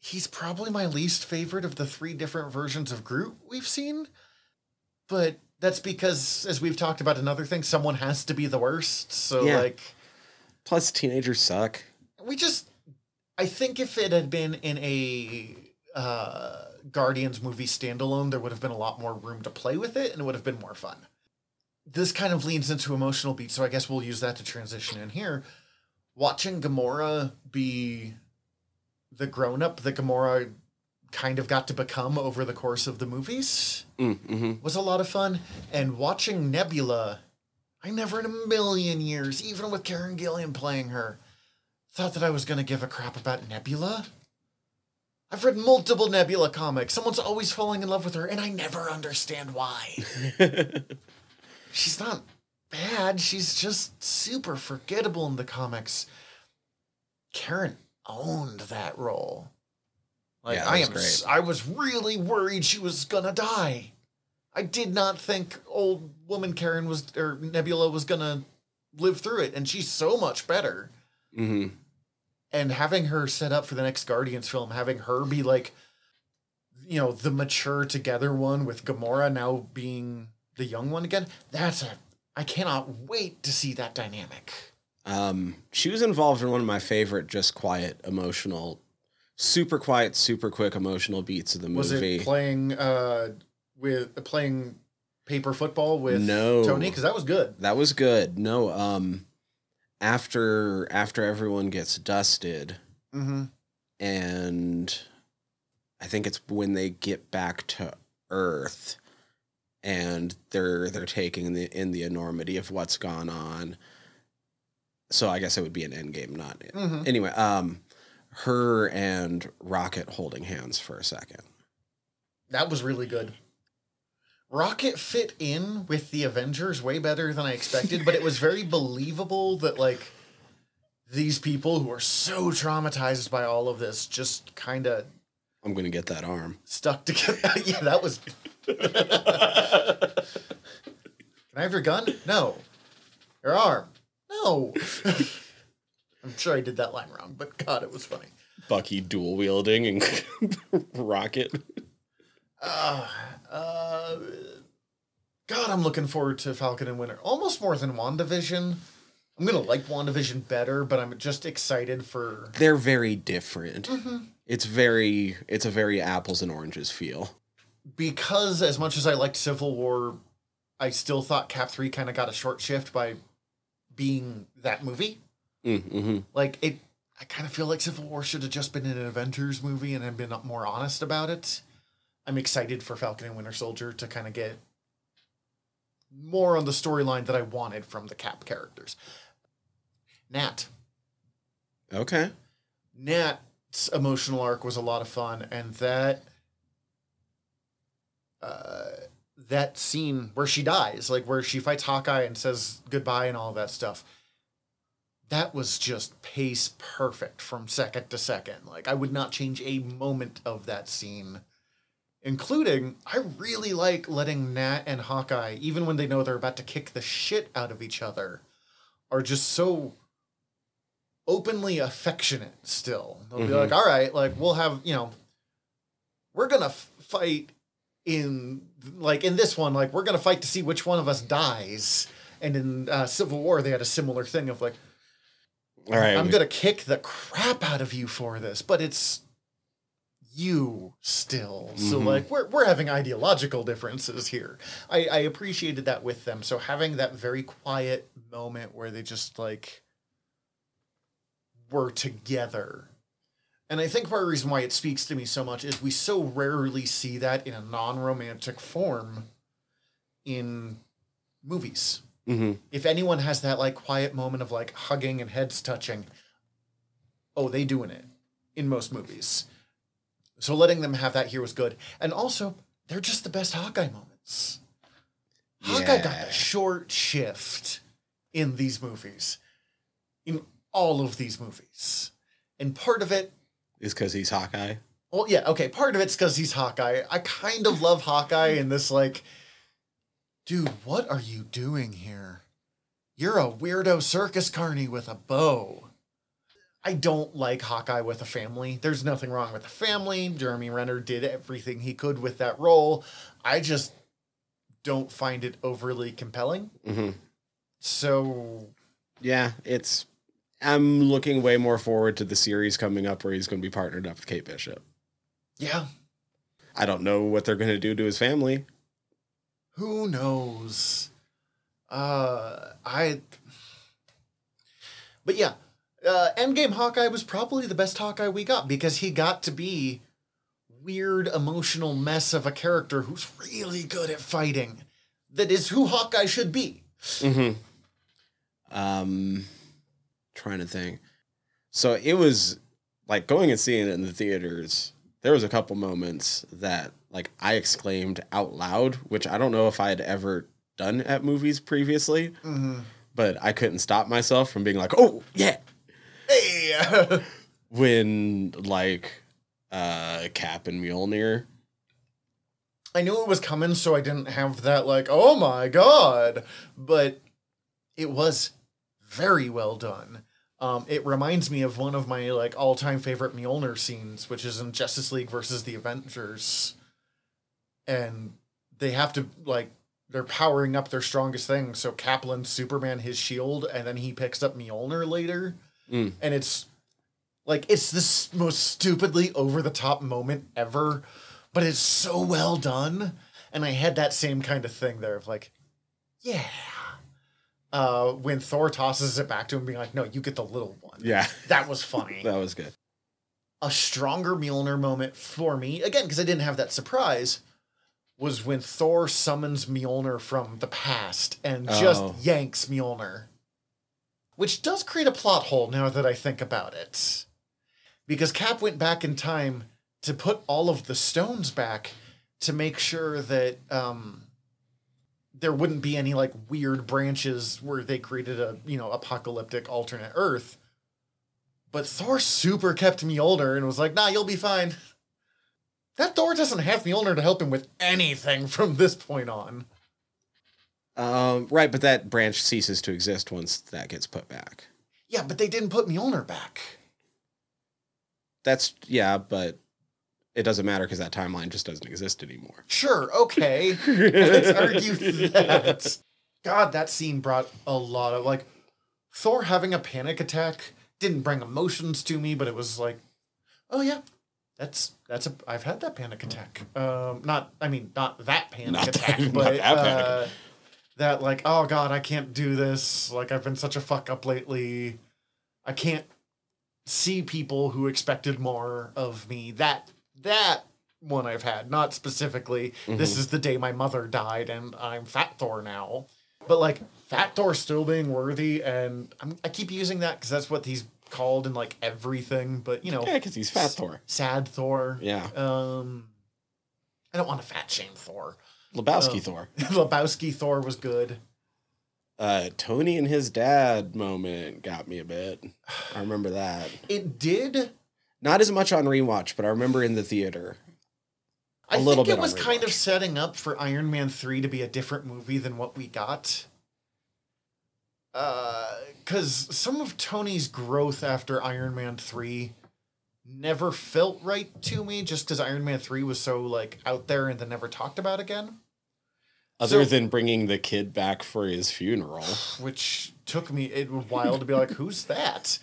He's probably my least favorite of the three different versions of Groot we've seen. But that's because, as we've talked about another thing, someone has to be the worst. So, yeah. like... Plus, teenagers suck. We just... I think if it had been in a... Uh, Guardians movie standalone, there would have been a lot more room to play with it, and it would have been more fun. This kind of leans into emotional beats, so I guess we'll use that to transition in here. Watching Gamora be the grown-up that Gamora kind of got to become over the course of the movies mm-hmm. was a lot of fun. And watching Nebula, I never in a million years, even with Karen Gillan playing her, thought that I was going to give a crap about Nebula. I've read multiple Nebula comics. Someone's always falling in love with her, and I never understand why. She's not bad. She's just super forgettable in the comics. Karen owned that role. Like yeah, that I am, great. I was really worried she was gonna die. I did not think old woman Karen was or Nebula was gonna live through it, and she's so much better. Mm-hmm. And having her set up for the next Guardians film, having her be like, you know, the mature together one with Gamora now being the young one again. That's a, I cannot wait to see that dynamic. Um, she was involved in one of my favorite, just quiet, emotional, super quiet, super quick emotional beats of the movie. Was it playing, uh, with uh, playing paper football with no, Tony? Cause that was good. That was good. No, um, After after everyone gets dusted, mm-hmm. and I think it's when they get back to Earth, and they're they're taking the, in the enormity of what's gone on. So I guess it would be an Endgame, not mm-hmm. anyway. Um, her and Rocket holding hands for a second. That was really good. Rocket fit in with the Avengers way better than I expected, but it was very believable that, like, these people who are so traumatized by all of this just kind of... I'm going to get that arm. Stuck together. Yeah, that was... Can I have your gun? No. Your arm? No. I'm sure I did that line wrong, but God, it was funny. Bucky dual-wielding and Rocket... Uh, uh, God, I'm looking forward to Falcon and Winter. Almost more than WandaVision. I'm going to like WandaVision better, but I'm just excited for... They're very different. Mm-hmm. It's very, it's a very apples and oranges feel. Because as much as I liked Civil War, I still thought Cap three kind of got a short shift by being that movie. Mm-hmm. Like, it. I kind of feel like Civil War should have just been an Avengers movie and have been more honest about it. I'm excited for Falcon and Winter Soldier to kind of get more on the storyline that I wanted from the Cap characters. Nat. Okay. Nat's emotional arc was a lot of fun, and that uh, that scene where she dies, like where she fights Hawkeye and says goodbye and all that stuff, that was just pace perfect from second to second. Like, I would not change a moment of that scene. Including, I really like letting Nat and Hawkeye, even when they know they're about to kick the shit out of each other, are just so openly affectionate still. They'll mm-hmm. be like, all right, like, we'll have, you know, we're going to f- fight in, like, in this one, like, we're going to fight to see which one of us dies. And in uh, Civil War, they had a similar thing of, like, all right, I'm we- going to kick the crap out of you for this, but it's... you still. Mm-hmm. So like we're we're having ideological differences here. I, I appreciated that with them. So having that very quiet moment where they just like were together. And I think part of the reason why it speaks to me so much is we so rarely see that in a non-romantic form in movies. Mm-hmm. If anyone has that like quiet moment of like hugging and heads touching, oh, they doing it. in most movies. So letting them have that here was good. And also, they're just the best Hawkeye moments. Yeah. Hawkeye got a short shift in these movies. In all of these movies. And part of it... is because he's Hawkeye? Well, yeah, okay. Part of it's because he's Hawkeye. I kind of love Hawkeye in this, like... Dude, what are you doing here? You're a weirdo circus carny with a bow. I don't like Hawkeye with a family. There's nothing wrong with the family. Jeremy Renner did everything he could with that role. I just don't find it overly compelling. Mm-hmm. So... yeah, it's... I'm looking way more forward to the series coming up where he's going to be partnered up with Kate Bishop. Yeah. I don't know what they're going to do to his family. Who knows? Uh, I... But yeah, uh, Endgame Hawkeye was probably the best Hawkeye we got because he got to be weird, emotional mess of a character who's really good at fighting. That is who Hawkeye should be. Mm-hmm. Um... Trying to think. So it was like going and seeing it in the theaters. There was a couple moments that like I exclaimed out loud, which I don't know if I had ever done at movies previously, mm-hmm. but I couldn't stop myself from being like, oh yeah. Hey. When like uh Cap and Mjolnir. I knew it was coming. So I didn't have that like, oh my God, but it was very well done. Um, it reminds me of one of my like all-time favorite Mjolnir scenes, which is in Justice League versus the Avengers. And they have to, like, they're powering up their strongest thing. So Cap lends Superman his shield, and then he picks up Mjolnir later. Mm. And it's, like, it's the most stupidly over-the-top moment ever, but it's so well done. And I had that same kind of thing there of, like, yeah. Uh, when Thor tosses it back to him, being like, no, you get the little one. Yeah. That was funny. That was good. A stronger Mjolnir moment for me, again, because I didn't have that surprise, was when Thor summons Mjolnir from the past and oh. just yanks Mjolnir. Which does create a plot hole now that I think about it. Because Cap went back in time to put all of the stones back to make sure that... Um, there wouldn't be any like weird branches where they created a, you know, apocalyptic alternate Earth. But Thor super kept Mjolnir and was like, nah, you'll be fine. That Thor doesn't have Mjolnir to help him with anything from this point on. Um, right, but that branch ceases to exist once that gets put back. Yeah, but they didn't put Mjolnir back. That's, yeah, but... it doesn't matter because that timeline just doesn't exist anymore. Sure, okay. Let's argue that. God, that scene brought a lot of, like, Thor having a panic attack didn't bring emotions to me, but it was like, oh, yeah, that's, that's a, I've had that panic attack. Um, not, I mean, not that panic not attack, that, but that, uh, panic. That, like, oh, God, I can't do this. Like, I've been such a fuck up lately. I can't see people who expected more of me. That That one I've had, not specifically, mm-hmm. this is the day my mother died and I'm Fat Thor now. But, like, Fat Thor still being worthy, and I'm, I keep using that because that's what he's called in, like, everything. But, you know. Yeah, because he's Fat Thor. Sad Thor. Yeah. Um, I don't want to fat shame Thor. Lebowski um, Thor. Lebowski Thor was good. Uh, Tony and his dad moment got me a bit. I remember that. It did... Not as much on rewatch, but I remember in the theater. A I little think bit it was kind of setting up for Iron Man three to be a different movie than what we got. Because uh, some of Tony's growth after Iron Man three never felt right to me, just because Iron Man three was so like out there and then never talked about again. Other so, than bringing the kid back for his funeral. Which took me a while to be like, who's that?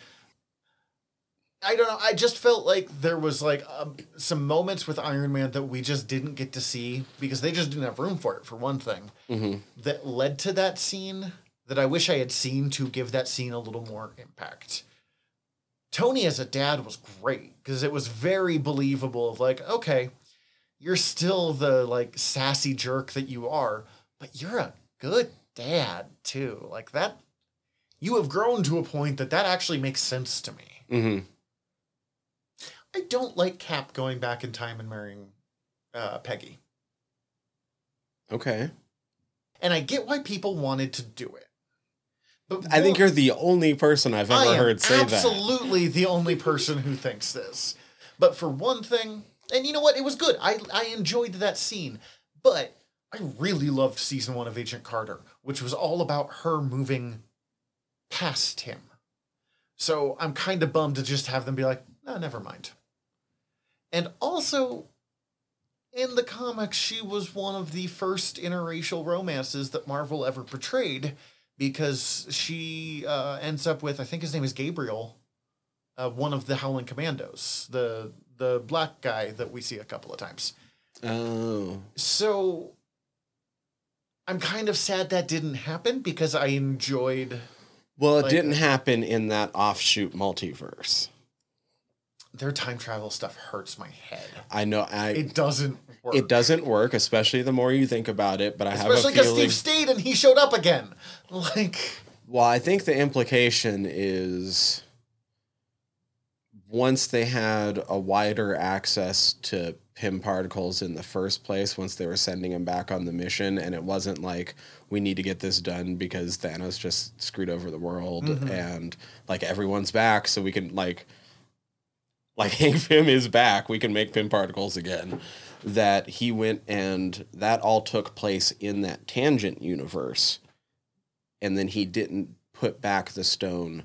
I don't know. I just felt like there was like uh, some moments with Iron Man that we just didn't get to see because they just didn't have room for it, for one thing, mm-hmm. that led to that scene that I wish I had seen to give that scene a little more impact. Tony as a dad was great because it was very believable of like, okay, you're still the like sassy jerk that you are, but you're a good dad too. Like that, you have grown to a point that that actually makes sense to me. Mm-hmm. I don't like Cap going back in time and marrying uh, Peggy. Okay. And I get why people wanted to do it. But more, I think you're the only person I've ever heard say that. Absolutely the only person who thinks this. But for one thing, and you know what? It was good. I, I enjoyed that scene. But I really loved season one of Agent Carter, which was all about her moving past him. So I'm kind of bummed to just have them be like, no, never mind. And also, in the comics, she was one of the first interracial romances that Marvel ever portrayed, because she uh, ends up with, I think his name is Gabriel, uh, one of the Howling Commandos, the the black guy that we see a couple of times. Oh. So I'm kind of sad that didn't happen, because I enjoyed... Well, it like, didn't happen in that offshoot multiverse. Their time travel stuff hurts my head. I know. I, it doesn't work. It doesn't work, especially the more you think about it. But I especially have a feeling... Especially because Steve stayed and he showed up again. Like... Well, I think the implication is once they had a wider access to P I M particles in the first place, once they were sending him back on the mission, and it wasn't like, we need to get this done because Thanos just screwed over the world, mm-hmm. and like everyone's back, so we can like... Like, Hank Pym is back. We can make Pym particles again. That he went, and that all took place in that tangent universe. And then he didn't put back the stone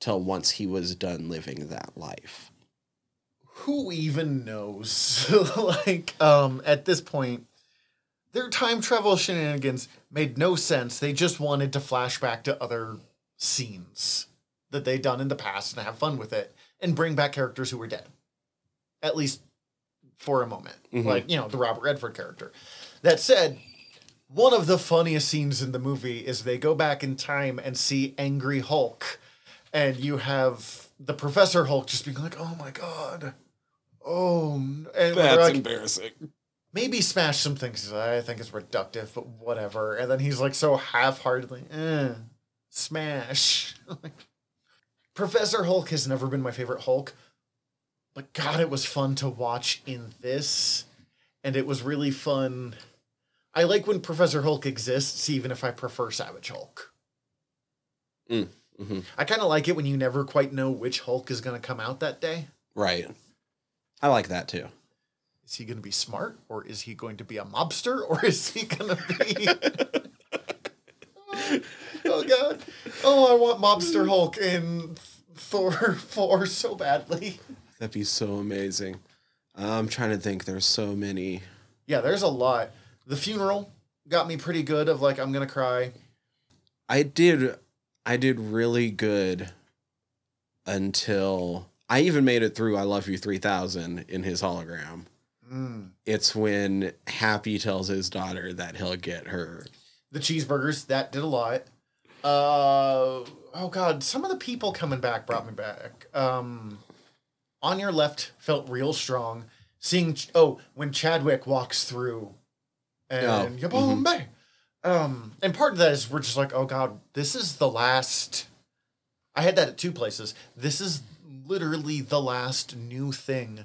till once he was done living that life. Who even knows? Like, um, at this point, their time travel shenanigans made no sense. They just wanted to flash back to other scenes that they'd done in the past and have fun with it. And bring back characters who were dead. At least for a moment. Mm-hmm. Like, you know, the Robert Redford character. That said, one of the funniest scenes in the movie is they go back in time and see Angry Hulk. And you have the Professor Hulk just being like, oh my god. Oh. And that's like, embarrassing. Maybe smash some things. I think it's reductive, but whatever. And then he's like so half-heartedly, eh, smash. Like, Professor Hulk has never been my favorite Hulk, but God, it was fun to watch in this, and it was really fun. I like when Professor Hulk exists, even if I prefer Savage Hulk. Mm, mm-hmm. I kind of like it when you never quite know which Hulk is going to come out that day. Right. I like that too. Is he going to be smart, or is he going to be a mobster, or is he going to be... Oh, God. Oh, I want Mobster Hulk in Thor four so badly. That'd be so amazing. I'm trying to think. There's so many. Yeah, there's a lot. The funeral got me pretty good of, like, I'm going to cry. I did. I did really good until I even made it through I Love You three thousand in his hologram. Mm. It's when Happy tells his daughter that he'll get her... The cheeseburgers, that did a lot. Uh, oh, God. Some of the people coming back brought me back. Um, On Your Left felt real strong. Seeing, Ch- oh, when Chadwick walks through. And oh, Yabombay. Mm-hmm. Um, and part of that is we're just like, oh, God, this is the last. I had that at two places. This is literally the last new thing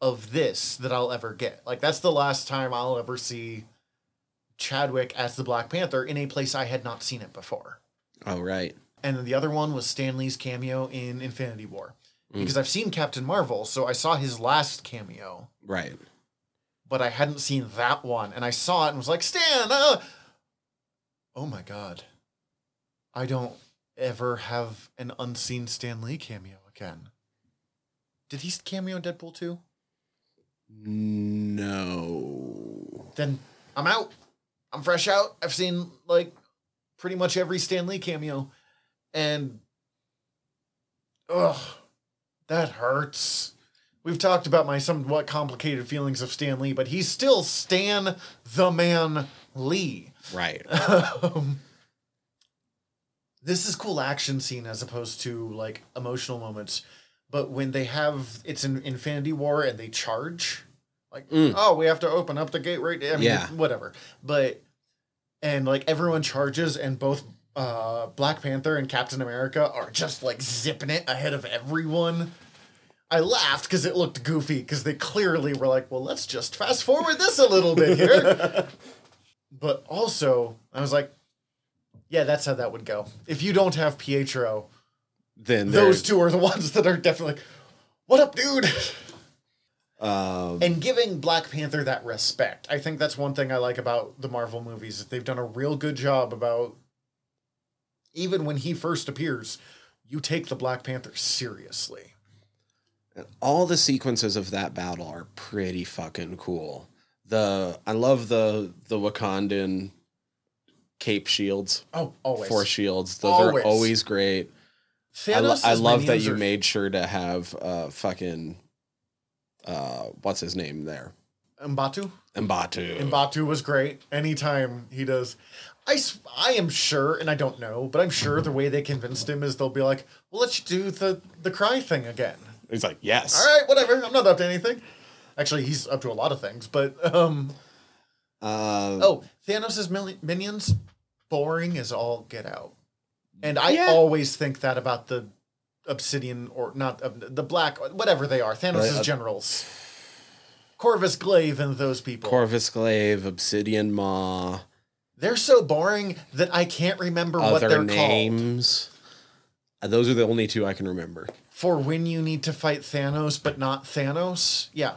of this that I'll ever get. Like, that's the last time I'll ever see Chadwick as the Black Panther in a place I had not seen it before. Oh, right. And then the other one was Stan Lee's cameo in Infinity War. Mm. Because I've seen Captain Marvel, so I saw his last cameo. Right. But I hadn't seen that one, and I saw it and was like, Stan! Uh! Oh my god. I don't ever have an unseen Stan Lee cameo again. Did he cameo in Deadpool two? No. Then I'm out. I'm fresh out. I've seen, like, pretty much every Stan Lee cameo. And, ugh, that hurts. We've talked about my somewhat complicated feelings of Stan Lee, but he's still Stan the Man Lee. Right. um, this is cool action scene as opposed to, like, emotional moments. But when they have, it's an Infinity War and they charge... Like, mm. oh, we have to open up the gate right now. I mean, yeah. Whatever. But, and like everyone charges, and both uh, Black Panther and Captain America are just like zipping it ahead of everyone. I laughed because it looked goofy because they clearly were like, well, let's just fast forward this a little bit here. But also, I was like, yeah, that's how that would go. If you don't have Pietro, then those two are the ones that are definitely like, what up, dude? Um, and giving Black Panther that respect. I think that's one thing I like about the Marvel movies. Is they've done a real good job about, even when he first appears, you take the Black Panther seriously. And all the sequences of that battle are pretty fucking cool. The I love the the Wakandan cape shields. Oh, always. Force shields. Those always. are always great. I, lo- I love that you are... made sure to have uh, fucking... Uh, what's his name there? M'Baku? M'Baku. M'Baku was great. Anytime he does... I, I am sure, and I don't know, but I'm sure the way they convinced him is they'll be like, well, let's do the, the cry thing again. He's like, yes. All right, whatever. I'm not up to anything. Actually, he's up to a lot of things, but... um, uh, Oh, Thanos' mil- minions, boring as all get out. And I yeah. always think that about the Obsidian, or not, uh, the Black, whatever they are, Thanos' uh, generals. Corvus Glaive and those people. Corvus Glaive, Obsidian Maw... They're so boring that I can't remember Other what they're names. called. Those are the only two I can remember. For when you need to fight Thanos, but not Thanos. Yeah.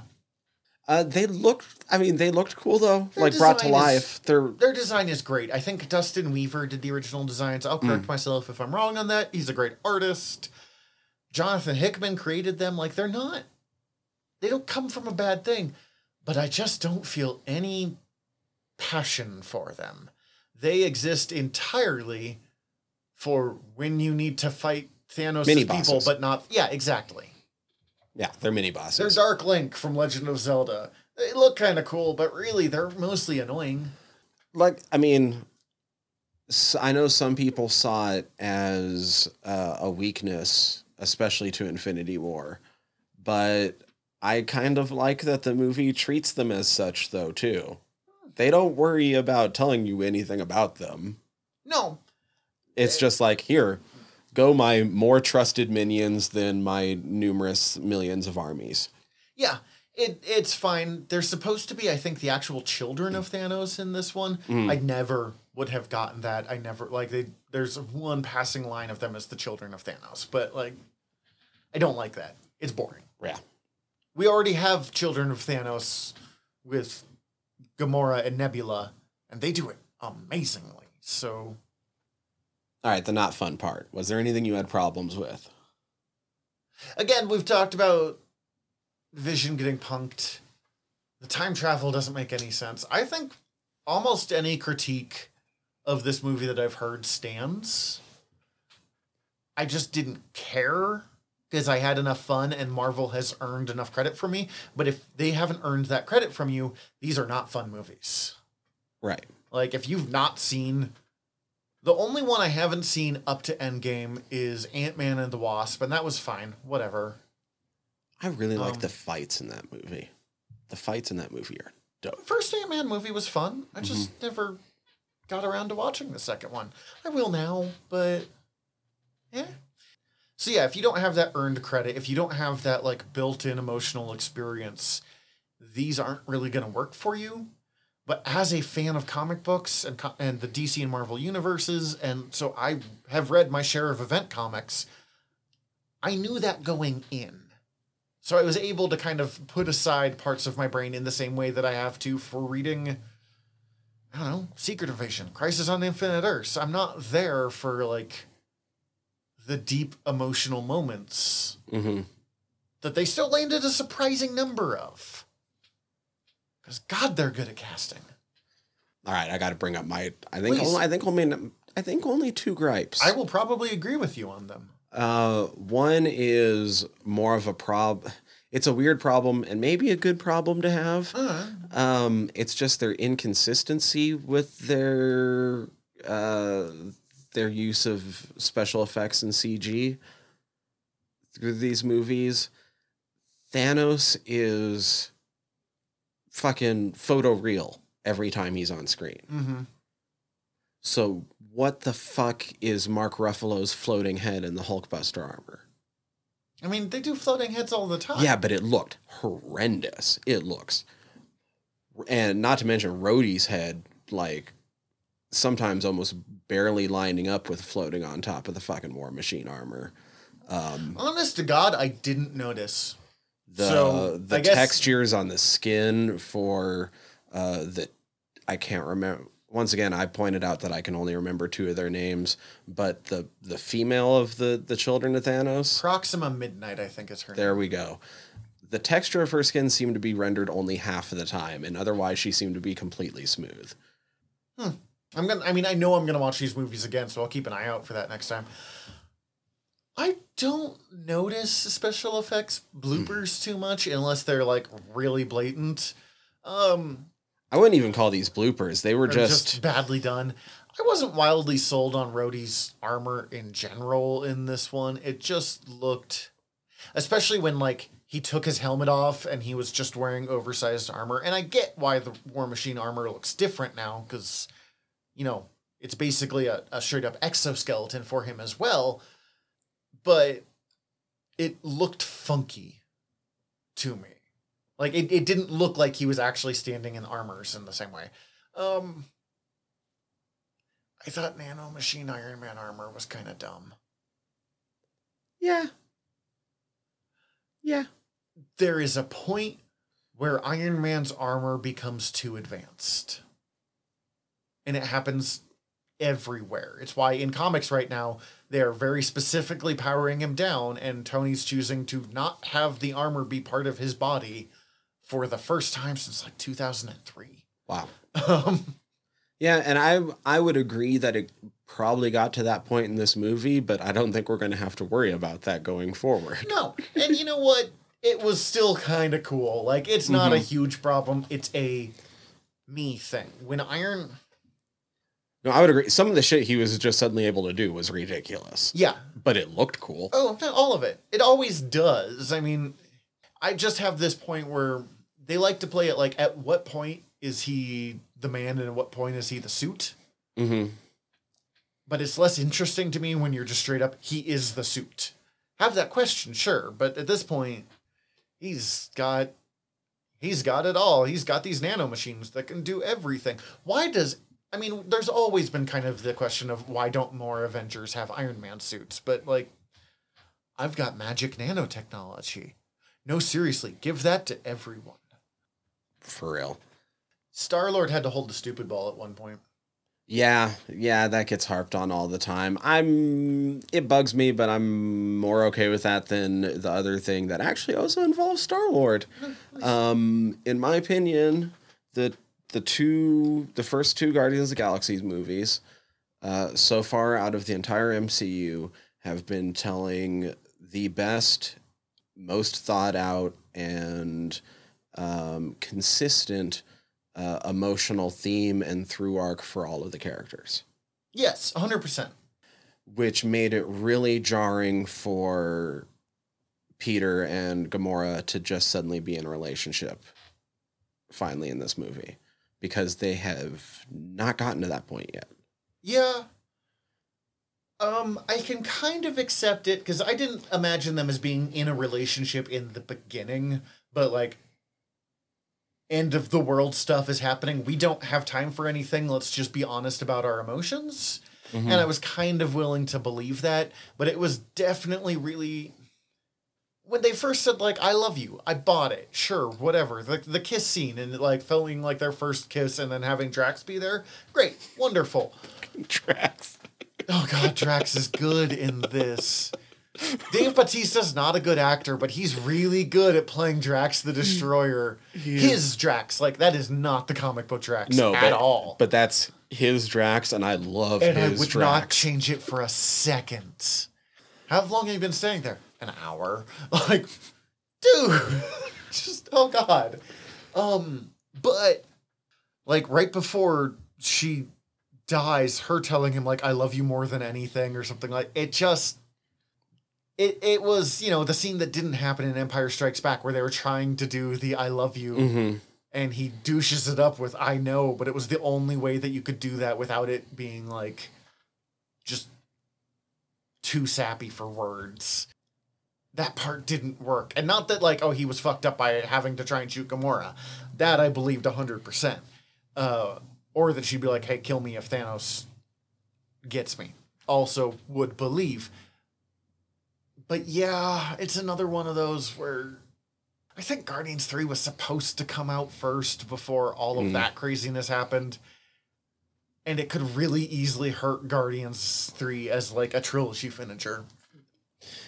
Uh, they looked, I mean, they looked cool, though. Their like, brought to life. Is, their, their design is great. I think Dustin Weaver did the original designs. I'll correct mm. myself if I'm wrong on that. He's a great artist. Jonathan Hickman created them. Like, they're not. They don't come from a bad thing. But I just don't feel any passion for them. They exist entirely for when you need to fight Thanos' people, but not... Yeah, exactly. Yeah, they're mini-bosses. They're Dark Link from Legend of Zelda. They look kind of cool, but really, they're mostly annoying. Like, I mean, I know some people saw it as uh, a weakness, especially to Infinity War, but I kind of like that the movie treats them as such, though, too. They don't worry about telling you anything about them. No. It's just like, here, go my more trusted minions than my numerous millions of armies. Yeah, it it's fine. They're supposed to be, I think, the actual children of Thanos in this one. Mm. I never would have gotten that. I never, like, they. There's one passing line of them as the children of Thanos. But, like, I don't like that. It's boring. Yeah. We already have children of Thanos with... Gamora and Nebula, and they do it amazingly. So, all right, the not fun part. Was there anything you had problems with? Again, we've talked about Vision getting punked. The time travel doesn't make any sense. I think almost any critique of this movie that I've heard stands. I just didn't care because I had enough fun and Marvel has earned enough credit from me. But if they haven't earned that credit from you, these are not fun movies. Right. Like, if you've not seen... The only one I haven't seen up to Endgame is Ant-Man and the Wasp, and that was fine. Whatever. I really um, like the fights in that movie. The fights in that movie are dope. The first Ant-Man movie was fun. I just mm-hmm. never got around to watching the second one. I will now, but... Yeah. So yeah, if you don't have that earned credit, if you don't have that like built-in emotional experience, these aren't really going to work for you. But as a fan of comic books and co- and the D C and Marvel universes, and so I have read my share of event comics, I knew that going in. So I was able to kind of put aside parts of my brain in the same way that I have to for reading, I don't know, Secret Invasion, Crisis on Infinite Earths. I'm not there for like... the deep emotional moments mm-hmm. that they still landed a surprising number of. Because God, they're good at casting. All right, I got to bring up my. I think only, I think only I think only two gripes. I will probably agree with you on them. Uh, one is more of a problem. It's a weird problem and maybe a good problem to have. Uh-huh. Um, it's just their inconsistency with their. Uh, their use of special effects and C G through these movies. Thanos is fucking photoreal every time he's on screen. Mm-hmm. So what the fuck is Mark Ruffalo's floating head in the Hulkbuster armor? I mean, they do floating heads all the time. Yeah, but it looked horrendous. It looks. And not to mention Rhodey's head, like, sometimes almost barely lining up with floating on top of the fucking War Machine armor. Um, Honest to God, I didn't notice. The, so, the I textures guess... on the skin for uh, the... I can't remember. Once again, I pointed out that I can only remember two of their names, but the, the female of the, the children of Thanos... Proxima Midnight, I think is her there name. There we go. The texture of her skin seemed to be rendered only half of the time, and otherwise she seemed to be completely smooth. Hmm. I'm gonna, I mean, I know I'm going to watch these movies again, so I'll keep an eye out for that next time. I don't notice special effects bloopers mm. too much, unless they're, like, really blatant. Um... I wouldn't even call these bloopers. They were just... just badly done. I wasn't wildly sold on Rhodey's armor in general in this one. It just looked... Especially when, like, he took his helmet off and he was just wearing oversized armor. And I get why the War Machine armor looks different now, because, you know, it's basically a, a straight-up exoskeleton for him as well. But it looked funky to me. Like, it, it didn't look like he was actually standing in armors in the same way. Um, I thought Nano Machine Iron Man armor was kind of dumb. Yeah. Yeah. There is a point where Iron Man's armor becomes too advanced. And it happens everywhere. It's why in comics right now, they are very specifically powering him down, and Tony's choosing to not have the armor be part of his body for the first time since like two thousand three. Wow. Um, yeah, and I I would agree that it probably got to that point in this movie, but I don't think we're going to have to worry about that going forward. No, and you know what? It was still kind of cool. Like, it's not mm-hmm. a huge problem. It's a me thing. When Iron... No, I would agree. Some of the shit he was just suddenly able to do was ridiculous. Yeah. But it looked cool. Oh, not all of it. It always does. I mean... I just have this point where they like to play it like, at what point is he the man and at what point is he the suit? Mm-hmm. But it's less interesting to me when you're just straight up, he is the suit. Have that question, sure. But at this point, he's got, he's got it all. He's got these nanomachines that can do everything. Why does, I mean, there's always been kind of the question of why don't more Avengers have Iron Man suits? But like, I've got magic nanotechnology. No, seriously, give that to everyone. For real. Star-Lord had to hold the stupid ball at one point. Yeah, yeah, that gets harped on all the time. I'm, it bugs me, but I'm more okay with that than the other thing that actually also involves Star-Lord. Um, in my opinion, the the two, the first two Guardians of the Galaxy movies, uh, so far out of the entire M C U, have been telling the best, most thought out and um, consistent uh, emotional theme and through arc for all of the characters. Yes, one hundred percent. Which made it really jarring for Peter and Gamora to just suddenly be in a relationship finally in this movie, because they have not gotten to that point yet. Yeah. Um, I can kind of accept it, because I didn't imagine them as being in a relationship in the beginning, but, like, end of the world stuff is happening. We don't have time for anything. Let's just be honest about our emotions. Mm-hmm. And I was kind of willing to believe that, but it was definitely really... When they first said, like, I love you, I bought it. Sure, whatever. The, the kiss scene and, like, filming, like, their first kiss and then having Drax be there. Great. Wonderful. Drax. Oh, God, Drax is good in this. Dave Bautista's not a good actor, but he's really good at playing Drax the Destroyer. He his Drax. Like, that is not the comic book Drax no, at but, all. But that's his Drax, and I love and his Drax. And I would Drax. not change it for a second. How long have you been staying there? An hour. Like, dude. Just, oh, God. Um, But, like, right before she... dies, her telling him, like, I love you more than anything or something like it just it it was, you know, the scene that didn't happen in Empire Strikes Back where they were trying to do the I love you mm-hmm. and he douches it up with I know, but it was the only way that you could do that without it being like just too sappy for words. that part didn't work. And not that, like, oh, he was fucked up by having to try and shoot Gamora. That I believed one hundred percent. Uh, or that she'd be like, hey, kill me if Thanos gets me. Also would believe. But, yeah, it's another one of those where... I think Guardians three was supposed to come out first before all of mm. that craziness happened. And it could really easily hurt Guardians three as, like, a trilogy finisher.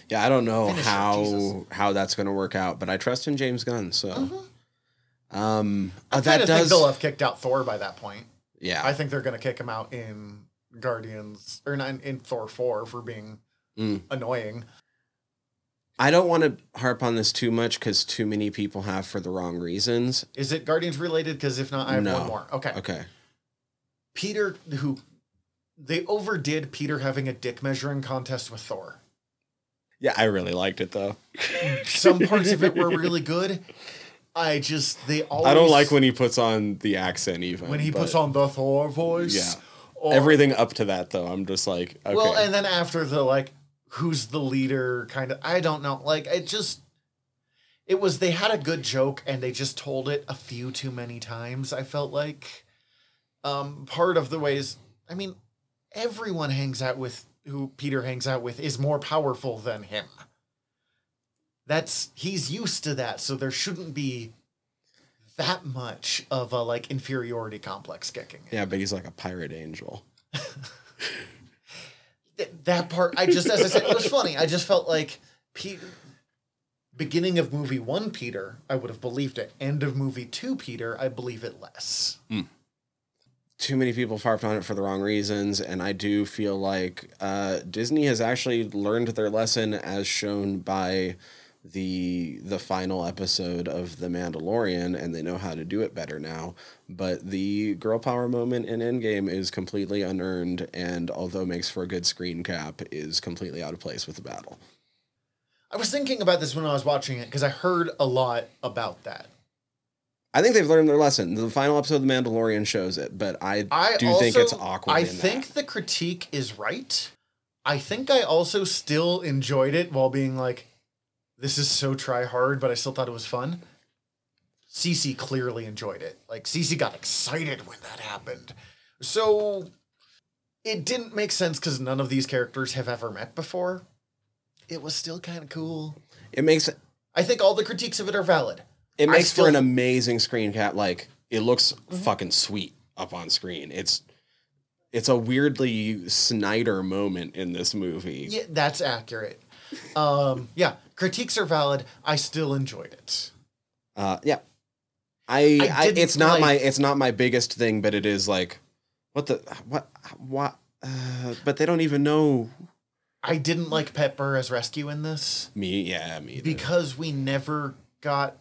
Yeah, I don't know Finisher, how Jesus. how that's going to work out, but I trust in James Gunn, so... Mm-hmm. um, I kind of does... think they'll have kicked out Thor by that point. Yeah. I think they're going to kick him out in Guardians... Or not in, in Thor four for being mm. annoying. I don't want to harp on this too much because too many people have for the wrong reasons. Is it Guardians related? Because if not, I have no. one more. Okay. Okay. Peter, who... They overdid Peter having a dick measuring contest with Thor. Yeah, I really liked it, though. Some parts of it were really good. I just, they always... I don't like when he puts on the accent, even. When he puts on the Thor voice. Yeah. Or, everything up to that, though, I'm just like, okay. Well, and then after the, like, who's the leader kind of... I don't know. Like, it just... It was... They had a good joke, and they just told it a few too many times, I felt like. Um, part of the ways... I mean, everyone hangs out with... who Peter hangs out with is more powerful than him. That's, he's used to that. So there shouldn't be that much of a like inferiority complex kicking. Yeah. But he's like a pirate angel. That part, I just, as I said, it was funny. I just felt like Peter, beginning of movie one, Peter, I would have believed it. End of movie two, Peter, I believe it less. Hmm. Too many people harped on it for the wrong reasons, and I do feel like uh, Disney has actually learned their lesson, as shown by the the final episode of The Mandalorian, and they know how to do it better now. But the girl power moment in Endgame is completely unearned, and although makes for a good screen cap, is completely out of place with the battle. I was thinking about this when I was watching it, because I heard a lot about that. I think they've learned their lesson. The final episode of The Mandalorian shows it, but I, I do also, think it's awkward. I in think that. The critique is right. I think I also still enjoyed it while being like, this is so try hard, but I still thought it was fun. Cece clearly enjoyed it. Like, Cece got excited when that happened. So it didn't make sense because none of these characters have ever met before. It was still kind of cool. It makes... I think all the critiques of it are valid. It makes still, for an amazing screen cap. Like, it looks mm-hmm. fucking sweet up on screen. It's it's a weirdly Snyder moment in this movie. Yeah, that's accurate. um, yeah, critiques are valid. I still enjoyed it. Uh, yeah, I. I, I it's not like, my it's not my biggest thing, but it is like, what the what what? Uh, but they don't even know. I didn't like Pepper as Rescue in this. Me, yeah, me either. Because we never got.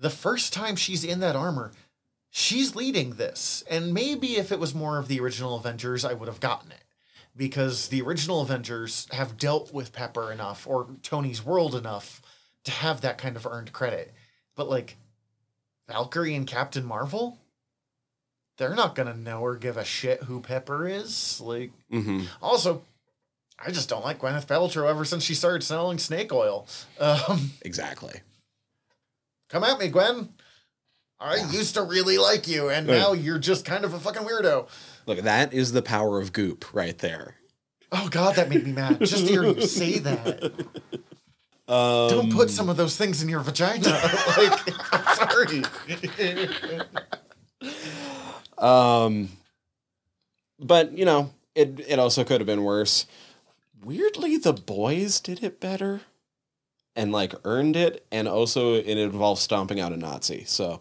The first time she's in that armor, she's leading this. And maybe if it was more of the original Avengers, I would have gotten it. Because the original Avengers have dealt with Pepper enough, or Tony's world enough, to have that kind of earned credit. But, like, Valkyrie and Captain Marvel? They're not going to know or give a shit who Pepper is. Like, mm-hmm. Also, I just don't like Gwyneth Paltrow ever since she started selling snake oil. Um, exactly. Come at me, Gwen. I yeah. used to really like you, and now you're just kind of a fucking weirdo. Look, that is the power of goop right there. Oh, God, that made me mad. Just to hear you say that. Um, Don't put some of those things in your vagina. Like, I'm sorry. um, but, you know, it, it also could have been worse. Weirdly, the boys did it better. And, like, earned it, and also it involves stomping out a Nazi, so...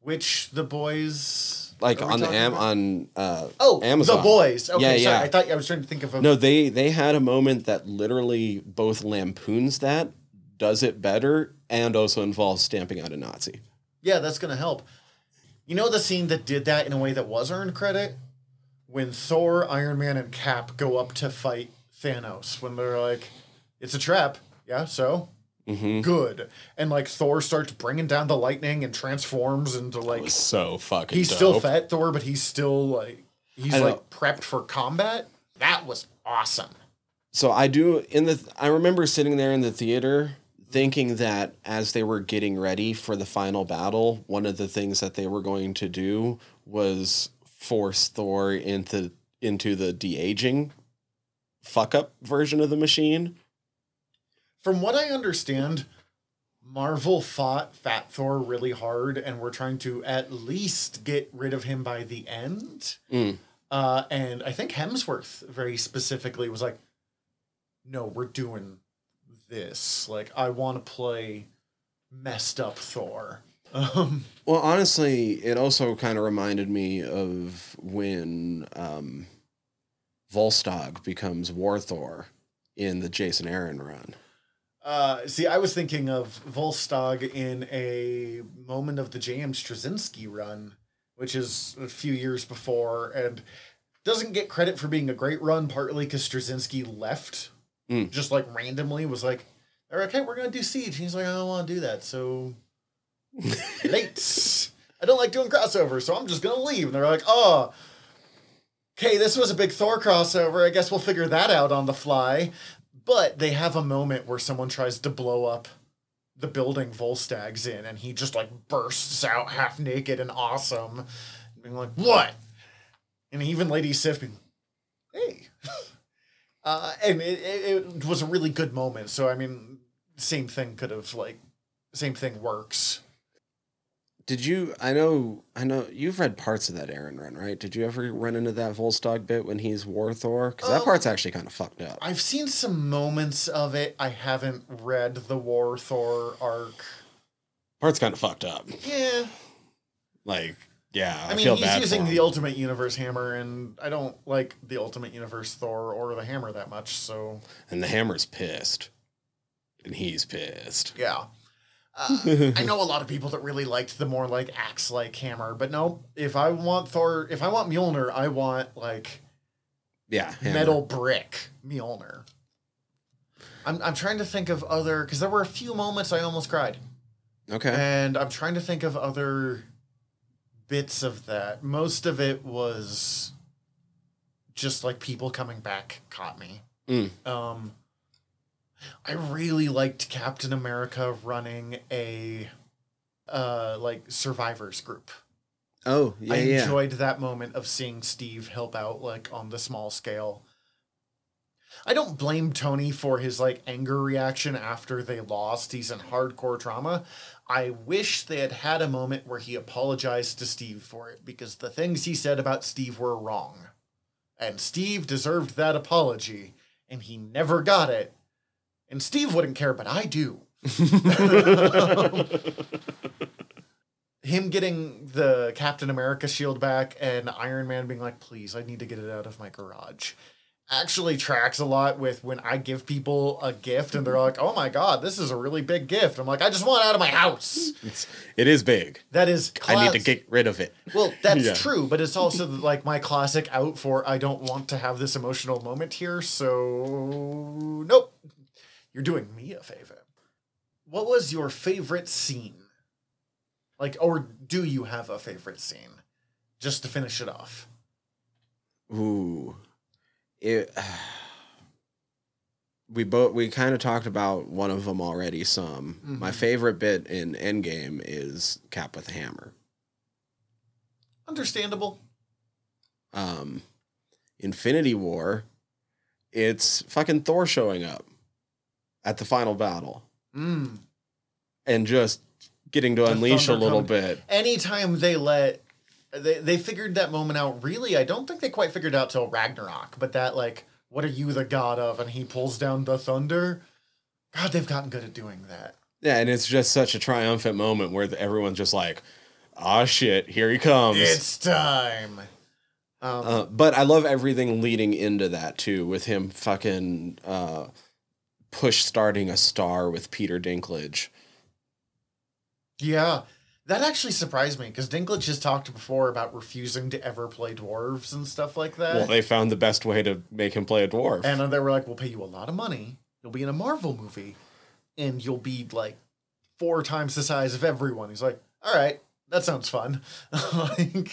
Which the boys... Like, on the Am... About? On, uh... Oh, Amazon. The boys! Okay, yeah, sorry, yeah. I thought I was trying to think of a... No, they, they had a moment that literally both lampoons that, does it better, and also involves stamping out a Nazi. Yeah, that's gonna help. You know the scene that did that in a way that was earned credit? When Thor, Iron Man, and Cap go up to fight Thanos, when they're like, it's a trap. Yeah, so... Mm-hmm. Good. And like Thor starts bringing down the lightning and transforms into like so fucking he's dope. Still fat Thor, but he's still like he's like prepped for combat. That was awesome. So I do in the I remember sitting there in the theater thinking that as they were getting ready for the final battle, one of the things that they were going to do was force Thor into into the de-aging fuck up version of the machine. From what I understand, Marvel fought Fat Thor really hard and were trying to at least get rid of him by the end. Mm. Uh, and I think Hemsworth very specifically was like, no, we're doing this. Like, I want to play messed up Thor. Um, well, honestly, it also kind of reminded me of when um, Volstagg becomes War Thor in the Jason Aaron run. Uh, see, I was thinking of Volstagg in a moment of the James Straczynski run, which is a few years before, and doesn't get credit for being a great run, partly because Straczynski left, mm. just like randomly was like, all right, okay, we're going to do Siege. And he's like, I don't want to do that, so late. I don't like doing crossovers, so I'm just going to leave. And they're like, oh, okay, this was a big Thor crossover. I guess we'll figure that out on the fly. But they have a moment where someone tries to blow up the building Volstagg's in, and he just, like, bursts out half naked and awesome, being like, what? And even Lady Sif being like, hey. uh, and it, it, it was a really good moment. So, I mean, same thing could have, like, same thing works. Did you, I know, I know, you've read parts of that Aaron run, right? Did you ever run into that Volstagg bit when he's War Thor? Because um, that part's actually kind of fucked up. I've seen some moments of it. I haven't read the War Thor arc. Part's kind of fucked up. Yeah. Like, yeah, I, I mean, feel he's bad using the Ultimate Universe hammer, and I don't like the Ultimate Universe Thor or the hammer that much, so. And the hammer's pissed. And he's pissed. Yeah. Uh, I know a lot of people that really liked the more, like, axe-like hammer, but no, if I want Thor, if I want Mjolnir, I want, like, yeah, hammer. Metal brick Mjolnir. I'm I'm trying to think of other, because there were a few moments I almost cried. Okay. And I'm trying to think of other bits of that. Most of it was just, like, people coming back caught me. Mm. Um I really liked Captain America running a, uh, like, survivors group. Oh, yeah, I enjoyed yeah. that moment of seeing Steve help out, like, on the small scale. I don't blame Tony for his, like, anger reaction after they lost. He's in hardcore trauma. I wish they had had a moment where he apologized to Steve for it, because the things he said about Steve were wrong. And Steve deserved that apology, and he never got it. And Steve wouldn't care, but I do. um, him getting the Captain America shield back and Iron Man being like, please, I need to get it out of my garage. Actually tracks a lot with when I give people a gift and they're like, oh my God, this is a really big gift. I'm like, I just want it out of my house. It's, it is big. That is class- I need to get rid of it. Well, that's yeah. true, but it's also like my classic out for I don't want to have this emotional moment here, so nope. You're doing me a favor. What was your favorite scene? Like, or do you have a favorite scene? Just to finish it off. Ooh. It, we both, we kind of talked about one of them already some. Mm-hmm. My favorite bit in Endgame is Cap with a hammer. Understandable. Um, Infinity War, it's fucking Thor showing up at the final battle. Mm. And just getting to the unleash a little bit. Anytime they let... They, they figured that moment out, really, I don't think they quite figured it out till Ragnarok, but that, like, what are you the god of? And he pulls down the thunder. God, they've gotten good at doing that. Yeah, and it's just such a triumphant moment where everyone's just like, ah, shit, here he comes. It's time. Um, uh, but I love everything leading into that, too, with him fucking... Uh, push starting a star with Peter Dinklage. Yeah, that actually surprised me because Dinklage has talked before about refusing to ever play dwarves and stuff like that. Well, they found the best way to make him play a dwarf. And they were like, we'll pay you a lot of money. You'll be in a Marvel movie and you'll be like four times the size of everyone. He's like, all right, that sounds fun. Like,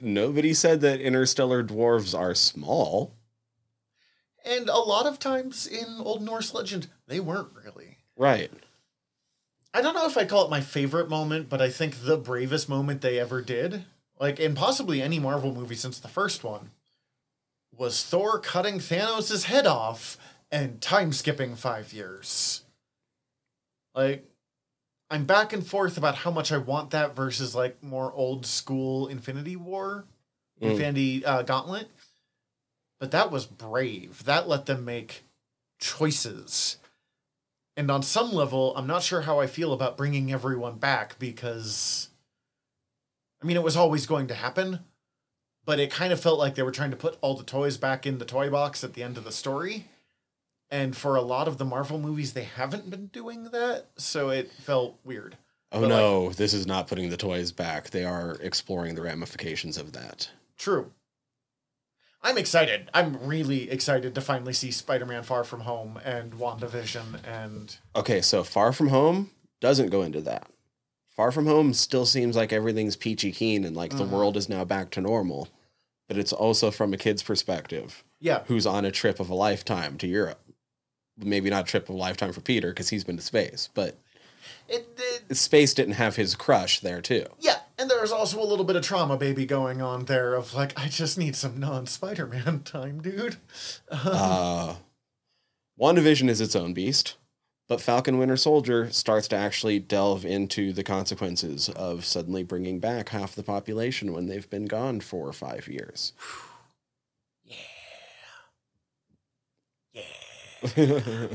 nobody said that interstellar dwarves are small. And a lot of times in Old Norse legend, they weren't really. Right. I don't know if I call it my favorite moment, but I think the bravest moment they ever did, like in possibly any Marvel movie since the first one, was Thor cutting Thanos' head off and time skipping five years. Like, I'm back and forth about how much I want that versus like more old school Infinity War, mm. Infinity uh, Gauntlet. But that was brave. That let them make choices. And on some level, I'm not sure how I feel about bringing everyone back because, I mean, it was always going to happen, but it kind of felt like they were trying to put all the toys back in the toy box at the end of the story. And for a lot of the Marvel movies, they haven't been doing that, so it felt weird. Oh, but no, like, this is not putting the toys back. They are exploring the ramifications of that. True. I'm excited. I'm really excited to finally see Spider-Man Far From Home and WandaVision and... Okay, so Far From Home doesn't go into that. Far From Home still seems like everything's peachy keen and like mm. the world is now back to normal. But it's also from a kid's perspective. Yeah. Who's on a trip of a lifetime to Europe. Maybe not a trip of a lifetime for Peter because he's been to space, but... It, it, space didn't have his crush there, too. Yeah, and there's also a little bit of trauma baby going on there of, like, I just need some non-Spider-Man time, dude. Um, uh, WandaVision is its own beast, but Falcon Winter Soldier starts to actually delve into the consequences of suddenly bringing back half the population when they've been gone four or five years. Yeah. Yeah.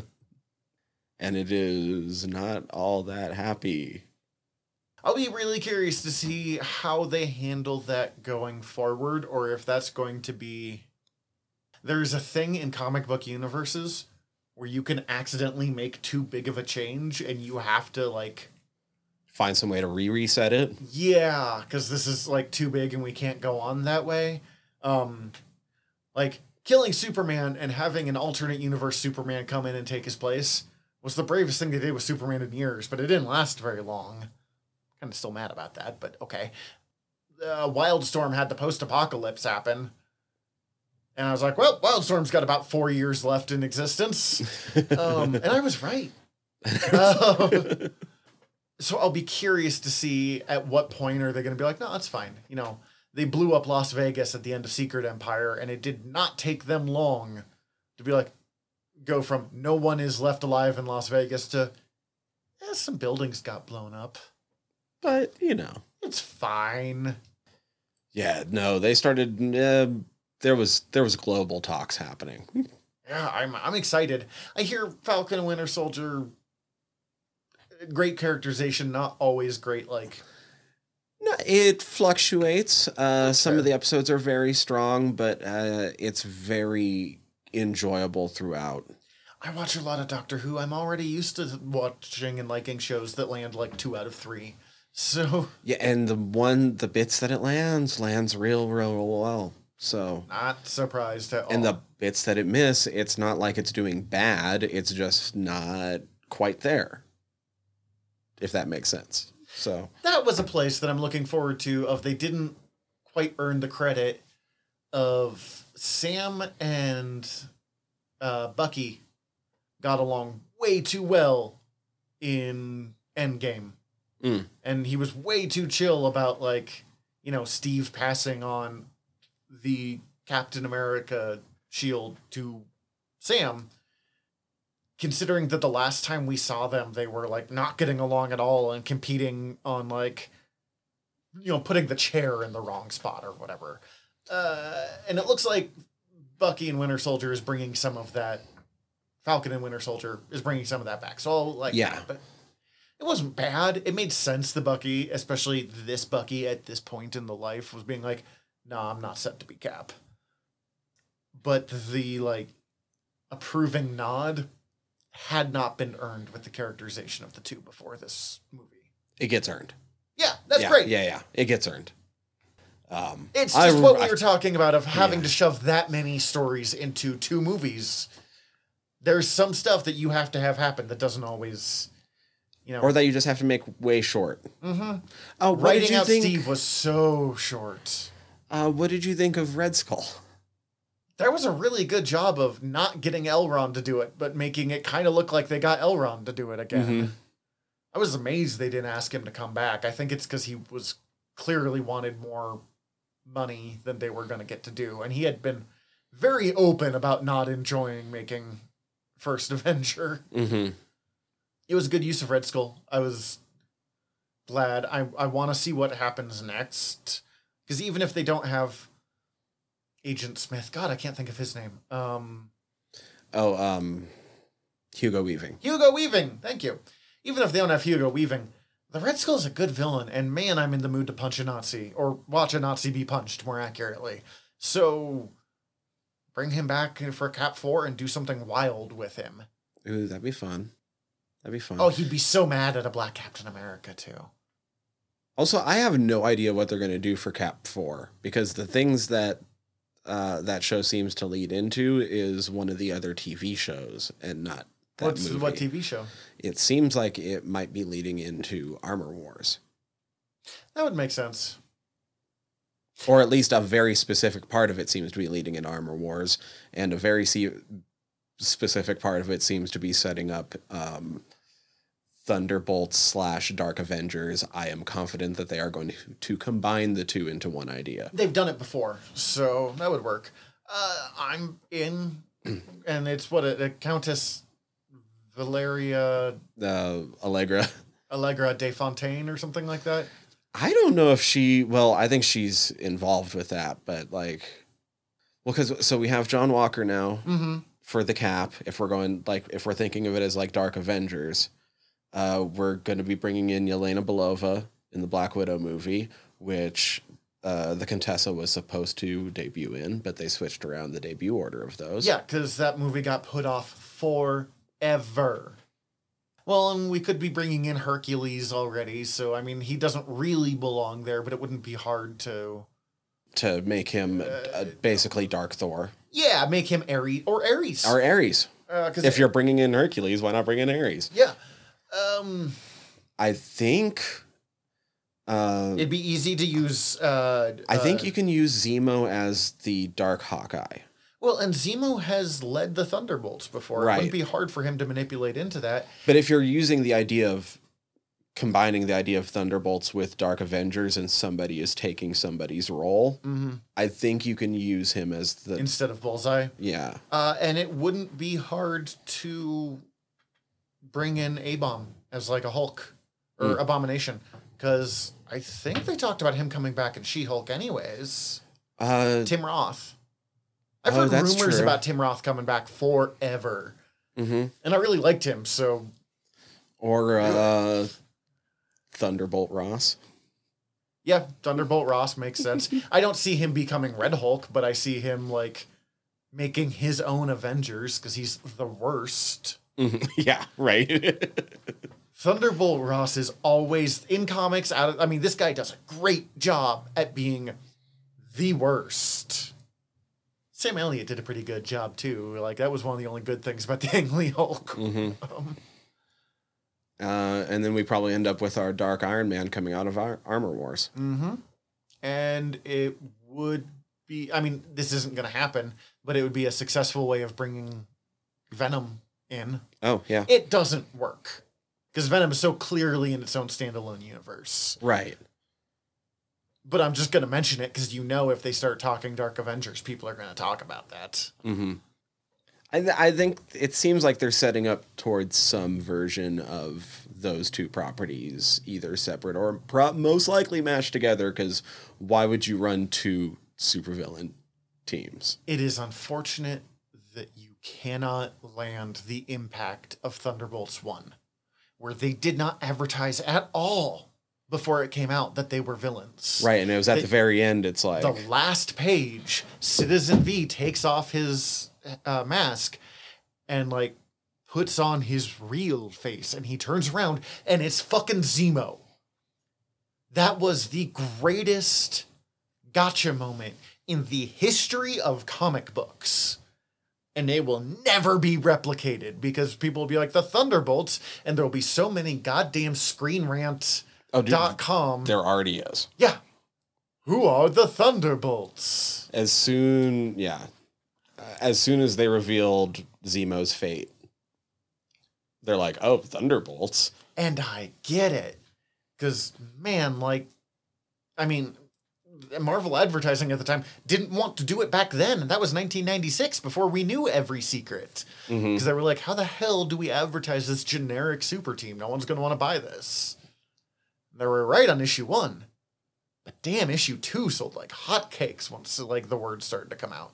And it is not all that happy. I'll be really curious to see how they handle that going forward, or if that's going to be... There's a thing in comic book universes where you can accidentally make too big of a change, and you have to, like... Find some way to re-reset it? Yeah, because this is, like, too big and we can't go on that way. Um, like, killing Superman and having an alternate universe Superman come in and take his place... was the bravest thing they did with Superman in years, but it didn't last very long. Kind of still mad about that, but okay. Uh, Wildstorm had the post-apocalypse happen, and I was like, well, Wildstorm's got about four years left in existence. Um, and I was right. Um, so I'll be curious to see at what point are they going to be like, no, that's fine. You know, they blew up Las Vegas at the end of Secret Empire, and it did not take them long to be like, go from no one is left alive in Las Vegas to eh, some buildings got blown up. But, you know. It's fine. Yeah, no, they started, uh, there was there was global talks happening. Yeah, I'm I'm excited. I hear Falcon and Winter Soldier, great characterization, not always great, like... No, it fluctuates. Uh, some fair. Of the episodes are very strong, but uh, it's very... enjoyable throughout. I watch a lot of Doctor Who. I'm already used to watching and liking shows that land like two out of three. So yeah, and the one the bits that it lands lands real, real, real well. So not surprised at all. And the bits that it miss, it's not like it's doing bad. It's just not quite there. If that makes sense. So that was a place that I'm looking forward to. Of they didn't quite earn the credit of. Sam and uh, Bucky got along way too well in Endgame. Mm. And he was way too chill about, like, you know, Steve passing on the Captain America shield to Sam. Considering that the last time we saw them, they were, like, not getting along at all and competing on, like, you know, putting the chair in the wrong spot or whatever. Uh, and it looks like Bucky and Winter Soldier is bringing some of that. Falcon and Winter Soldier is bringing some of that back. So I'll like, yeah, but it wasn't bad. It made sense. The Bucky, especially this Bucky at this point in the life, was being like, no, nah, I'm not set to be Cap. But the like approving nod had not been earned with the characterization of the two before this movie. It gets earned. Yeah, that's yeah, great. Yeah, yeah, it gets earned. Um, it's just I, what we were talking about of having yeah. to shove that many stories into two movies. There's some stuff that you have to have happen that doesn't always, you know, or that you just have to make way short. Mm-hmm. Oh, writing out think, Steve was so short. Uh, what did you think of Red Skull? There was a really good job of not getting Elrond to do it, but making it kind of look like they got Elrond to do it again. Mm-hmm. I was amazed they didn't ask him to come back. I think it's because he was clearly wanted more money than they were going to get to do. And he had been very open about not enjoying making First Avenger. Mm-hmm. It was a good use of Red Skull. I was glad. I, I want to see what happens next. Because even if they don't have Agent Smith... God, I can't think of his name. Um, oh, um, Hugo Weaving. Hugo Weaving! Thank you. Even if they don't have Hugo Weaving, the Red Skull is a good villain, and man, I'm in the mood to punch a Nazi, or watch a Nazi be punched, more accurately. So, bring him back for Cap four and do something wild with him. Ooh, that'd be fun. That'd be fun. Oh, he'd be so mad at a black Captain America, too. Also, I have no idea what they're going to do for Cap four, because the things that uh, that show seems to lead into is one of the other T V shows, and not... What's movie. What T V show? It seems like it might be leading into Armor Wars. That would make sense. Or at least a very specific part of it seems to be leading into Armor Wars, and a very se- specific part of it seems to be setting up um, Thunderbolts slash Dark Avengers. I am confident that they are going to, to combine the two into one idea. They've done it before, so that would work. Uh, I'm in, and it's what a, a Countess... Valeria... Uh, Allegra. Allegra de Fontaine or something like that? I don't know if she... Well, I think she's involved with that, but like... Well, because... So we have John Walker now mm-hmm. for the Cap. If we're going... Like, if we're thinking of it as like Dark Avengers, uh, we're going to be bringing in Yelena Belova in the Black Widow movie, which uh, the Contessa was supposed to debut in, but they switched around the debut order of those. Yeah, because that movie got put off for... Ever. Well, and we could be bringing in Hercules already, so I mean, he doesn't really belong there, but it wouldn't be hard to... To make him uh, uh, basically Dark Thor. Yeah, make him Ares, or Ares. Or Ares. Uh, if you're bringing in Hercules, why not bring in Ares? Yeah. Um, I think... Uh, it'd be easy to use... Uh, I think uh, you can use Zemo as the Dark Hawkeye. Well, and Zemo has led the Thunderbolts before. Right. It wouldn't be hard for him to manipulate into that. But if you're using the idea of combining the idea of Thunderbolts with Dark Avengers and somebody is taking somebody's role, mm-hmm. I think you can use him as the... Instead of Bullseye? Yeah. Uh, and it wouldn't be hard to bring in A-Bomb as like a Hulk or mm. Abomination, because I think they talked about him coming back in She-Hulk anyways. Uh, Tim Roth. I've heard oh, rumors true. about Tim Roth coming back forever. Mm-hmm. And I really liked him, so... Or uh, Thunderbolt Ross. Yeah, Thunderbolt Ross makes sense. I don't see him becoming Red Hulk, but I see him, like, making his own Avengers, because he's the worst. Mm-hmm. Yeah, right. Thunderbolt Ross is always, in comics, out of, I mean, this guy does a great job at being the worst. Sam Elliott did a pretty good job, too. Like, that was one of the only good things about the Ang Lee Hulk. Mm-hmm. Um, uh, and then we probably end up with our Dark Iron Man coming out of our Armor Wars. Mm-hmm. And it would be... I mean, this isn't going to happen, but it would be a successful way of bringing Venom in. Oh, yeah. It doesn't work. Because Venom is so clearly in its own standalone universe. Right. But I'm just going to mention it because, you know, if they start talking Dark Avengers, people are going to talk about that. Mm-hmm. I, th- I think it seems like they're setting up towards some version of those two properties, either separate or pro- most likely mashed together, because why would you run two supervillain teams? It is unfortunate that you cannot land the impact of Thunderbolts one, where they did not advertise at all before it came out that they were villains. Right, and it was at they, the very end, it's like... The last page, Citizen V takes off his uh, mask and, like, puts on his real face, and he turns around, and it's fucking Zemo. That was the greatest gotcha moment in the history of comic books. And they will never be replicated, because people will be like, the Thunderbolts, and there'll be so many goddamn screen rants... Oh, dude, dot com. There already is. Yeah. Who are the Thunderbolts? As soon, yeah. Uh, as soon as they revealed Zemo's fate. they're like, oh, Thunderbolts. And I get it. Because, man, like, I mean, Marvel advertising at the time didn't want to do it back then. And that was nineteen ninety-six, before we knew every secret. Because mm-hmm. they were like, how the hell do we advertise this generic super team? No one's going to want to buy this. And they were right on issue one. But damn, issue two sold like hotcakes once like the word started to come out.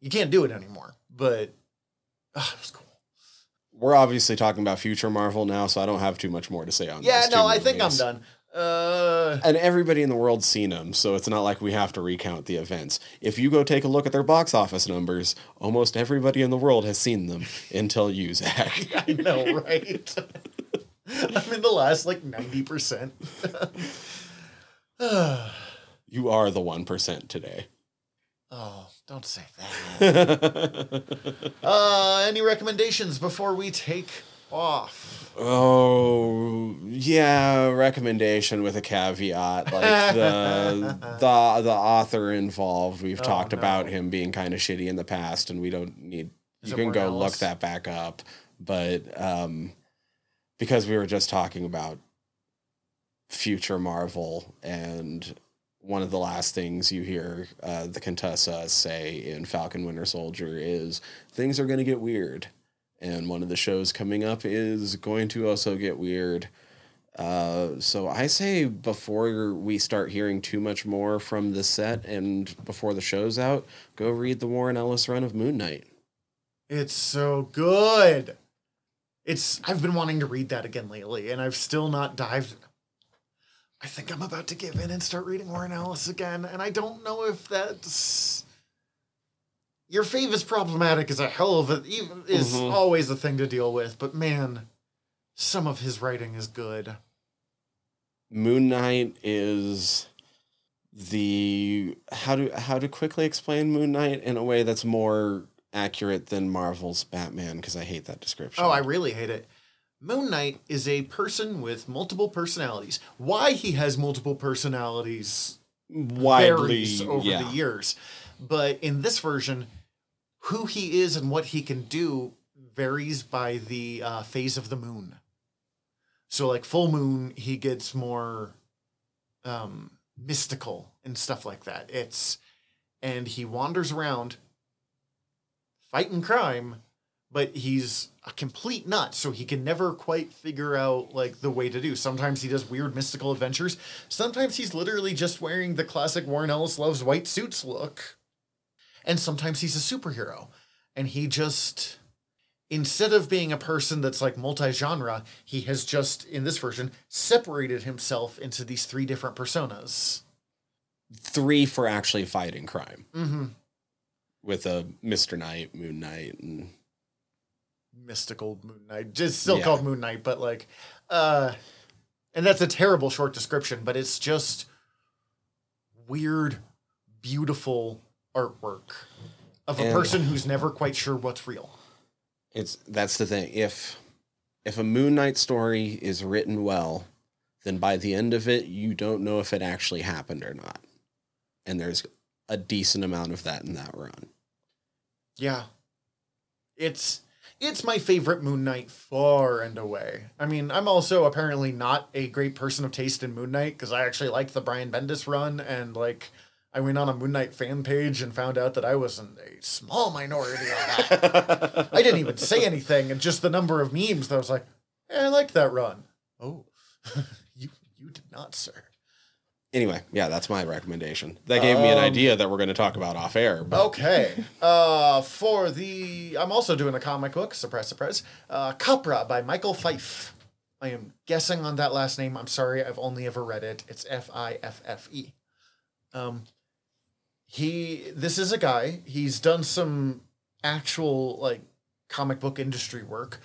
You can't do it anymore. But, oh, it was cool. We're obviously talking about future Marvel now, so I don't have too much more to say on this. Yeah, no, I think I'm done. Uh, and everybody in the world's seen them, so it's not like we have to recount the events. If you go take a look at their box office numbers, almost everybody in the world has seen them until you, Zach. I know, right? I'm in the last, like, ninety percent. You are the one percent today. Oh, don't say that. uh, any recommendations before we take off? Oh, yeah, recommendation with a caveat. Like the the the author involved. We've oh, talked no. about him being kind of shitty in the past, and we don't need. Is you can go else? Look that back up, but um, because we were just talking about future Marvel and. One of the last things you hear uh, the Contessa say in Falcon Winter Soldier is things are going to get weird. And one of the shows coming up is going to also get weird. Uh, so I say before we start hearing too much more from the set and before the show's out, go read the Warren Ellis run of Moon Knight. It's so good. It's I've been wanting to read that again lately, and I've still not dived I think I'm about to give in and start reading Warren Ellis again, and I don't know if that's... Your fave is problematic is a hell of a... Even, is mm-hmm. always a thing to deal with, but man, some of his writing is good. Moon Knight is the... How to, how to quickly explain Moon Knight in a way that's more accurate than Marvel's Batman, because I hate that description. Oh, I really hate it. Moon Knight is a person with multiple personalities. Why he has multiple personalities widely varies over yeah. the years. But in this version, who he is and what he can do varies by the uh, phase of the moon. So like full moon, he gets more um, mystical and stuff like that. It's and he wanders around fighting crime, but he's a complete nut, so he can never quite figure out like the way to do. Sometimes he does weird mystical adventures. Sometimes he's literally just wearing the classic Warren Ellis loves white suits look. And sometimes he's a superhero. And he just, instead of being a person that's like multi-genre, he has just, in this version, separated himself into these three different personas. Three for actually fighting crime. Mm-hmm. With a Mister Knight, Moon Knight, and... Mystical Moon Knight. It's still yeah. called Moon Knight, but like, uh, and that's a terrible short description, but it's just weird, beautiful artwork of a and person who's never quite sure what's real. It's that's the thing. If, if a Moon Knight story is written well, then by the end of it, you don't know if it actually happened or not. And there's a decent amount of that in that run. Yeah. It's, It's my favorite Moon Knight far and away. I mean, I'm also apparently not a great person of taste in Moon Knight because I actually liked the Brian Bendis run. And like, I went on a Moon Knight fan page and found out that I was in a small minority on that. I didn't even say anything. And just the number of memes that I was like, hey, I liked that run. Oh, you, you did not, sir. Anyway, yeah, that's my recommendation. That gave um, me an idea that we're going to talk about off air. But. Okay. uh, for the... I'm also doing a comic book, surprise, surprise. Uh, Capra by Michael Fife. I am guessing on that last name. I'm sorry, I've only ever read it. It's F I F F E. Um, he... This is a guy. He's done some actual, like, comic book industry work,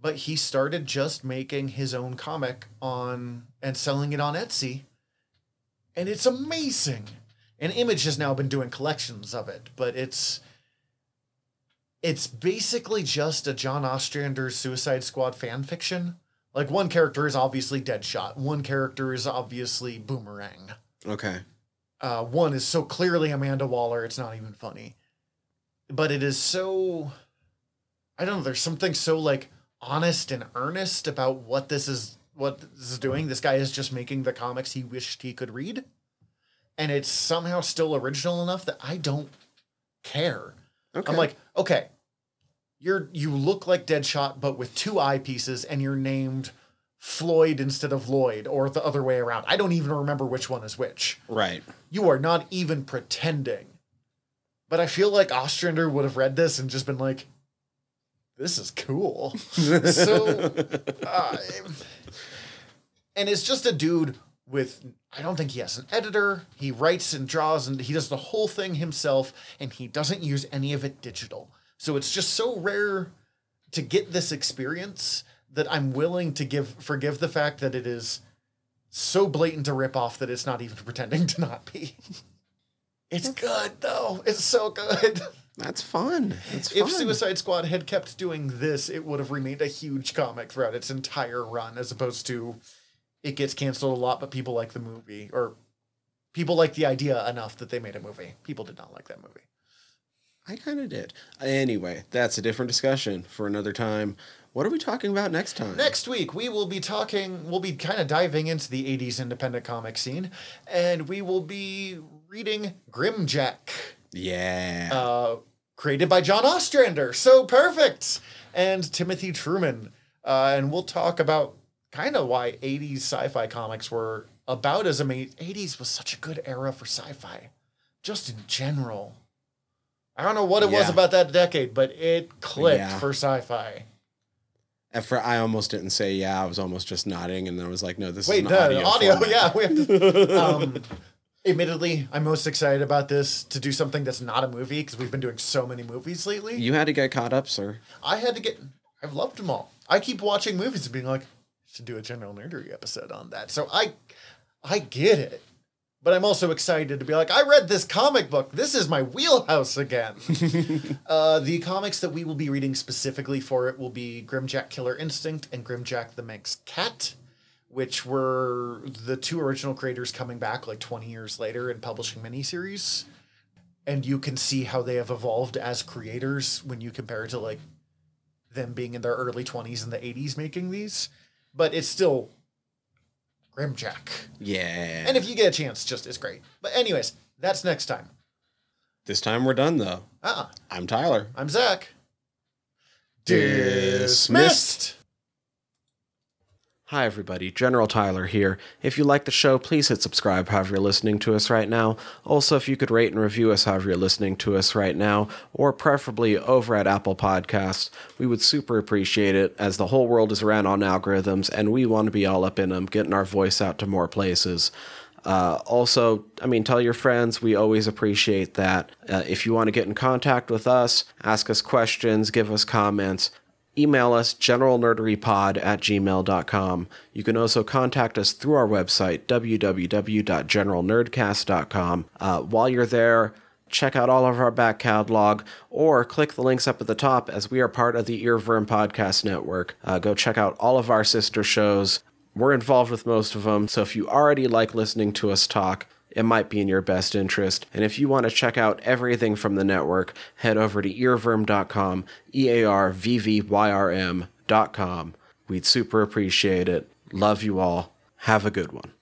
but he started just making his own comic on and selling it on Etsy. And it's amazing. And Image has now been doing collections of it, but it's it's basically just a John Ostrander's Suicide Squad fan fiction. Like, one character is obviously Deadshot. One character is obviously Boomerang. Okay. Uh, one is so clearly Amanda Waller, it's not even funny. But it is so... I don't know, there's something so, like, honest and earnest about what this is, what this is doing. This guy is just making the comics he wished he could read. And it's somehow still original enough that I don't care. Okay. I'm like, okay, you're, you look like Deadshot, but with two eye pieces, and you're named Floyd instead of Lloyd, or the other way around. I don't even remember which one is which. Right. You are not even pretending. But I feel like Ostrander would have read this and just been like, this is cool. so, uh, and it's just a dude with, I don't think he has an editor. He writes and draws, and he does the whole thing himself, and he doesn't use any of it digital. So it's just so rare to get this experience that I'm willing to give forgive the fact that it is so blatant a ripoff that it's not even pretending to not be. It's good, though. It's so good. That's fun. That's fun. If Suicide Squad had kept doing this, it would have remained a huge comic throughout its entire run, as opposed to it gets canceled a lot, but people like the movie, or people like the idea enough that they made a movie. People did not like that movie. I kind of did. Anyway, that's a different discussion for another time. What are we talking about next time? Next week, we will be talking, we'll be kind of diving into the eighties independent comic scene, and we will be reading Grimjack. Yeah. Uh, created by John Ostrander. So perfect. And Timothy Truman. Uh, and we'll talk about kind of why eighties sci-fi comics were about as amazing. eighties was such a good era for sci-fi. Just in general. I don't know what it yeah. was about that decade, but it clicked yeah. for sci-fi. At first, I almost didn't say yeah. I was almost just nodding, and I was like, no, this Wait, is an no, audio. Audio, yeah. We have to, um, admittedly, I'm most excited about this to do something that's not a movie, because we've been doing so many movies lately. You had to get caught up, sir. I had to get... I've loved them all. I keep watching movies and being like, I should do a general nerdery episode on that. So I, I get it. But I'm also excited to be like, I read this comic book. This is my wheelhouse again. uh, the comics that we will be reading specifically for it will be Grimjack Killer Instinct and Grimjack the Manx Cat, which were the two original creators coming back like twenty years later and publishing miniseries. And you can see how they have evolved as creators when you compare it to like them being in their early twenties and the eighties making these. But it's still Grimjack. Yeah. And if you get a chance, just it's great. But anyways, that's next time. This time we're done, though. Uh-uh. I'm Tyler. I'm Zach. Dismissed. Hi, everybody. General Tyler here. If you like the show, please hit subscribe however you're listening to us right now. Also, if you could rate and review us however you're listening to us right now, or preferably over at Apple Podcasts, we would super appreciate it, as the whole world is ran on algorithms, and we want to be all up in them, getting our voice out to more places. Uh, also, I mean, tell your friends. We always appreciate that. Uh, if you want to get in contact with us, ask us questions, give us comments, email us generalnerderypod at gmail dot com. You can also contact us through our website, w w w dot general nerdcast dot com. Uh, while you're there, check out all of our back catalog, or click the links up at the top, as we are part of the Earworm Podcast Network. Uh, go check out all of our sister shows. We're involved with most of them, so if you already like listening to us talk, it might be in your best interest. And if you want to check out everything from the network, head over to earworm dot com, E A R V V Y R M dot com. We'd super appreciate it. Love you all. Have a good one.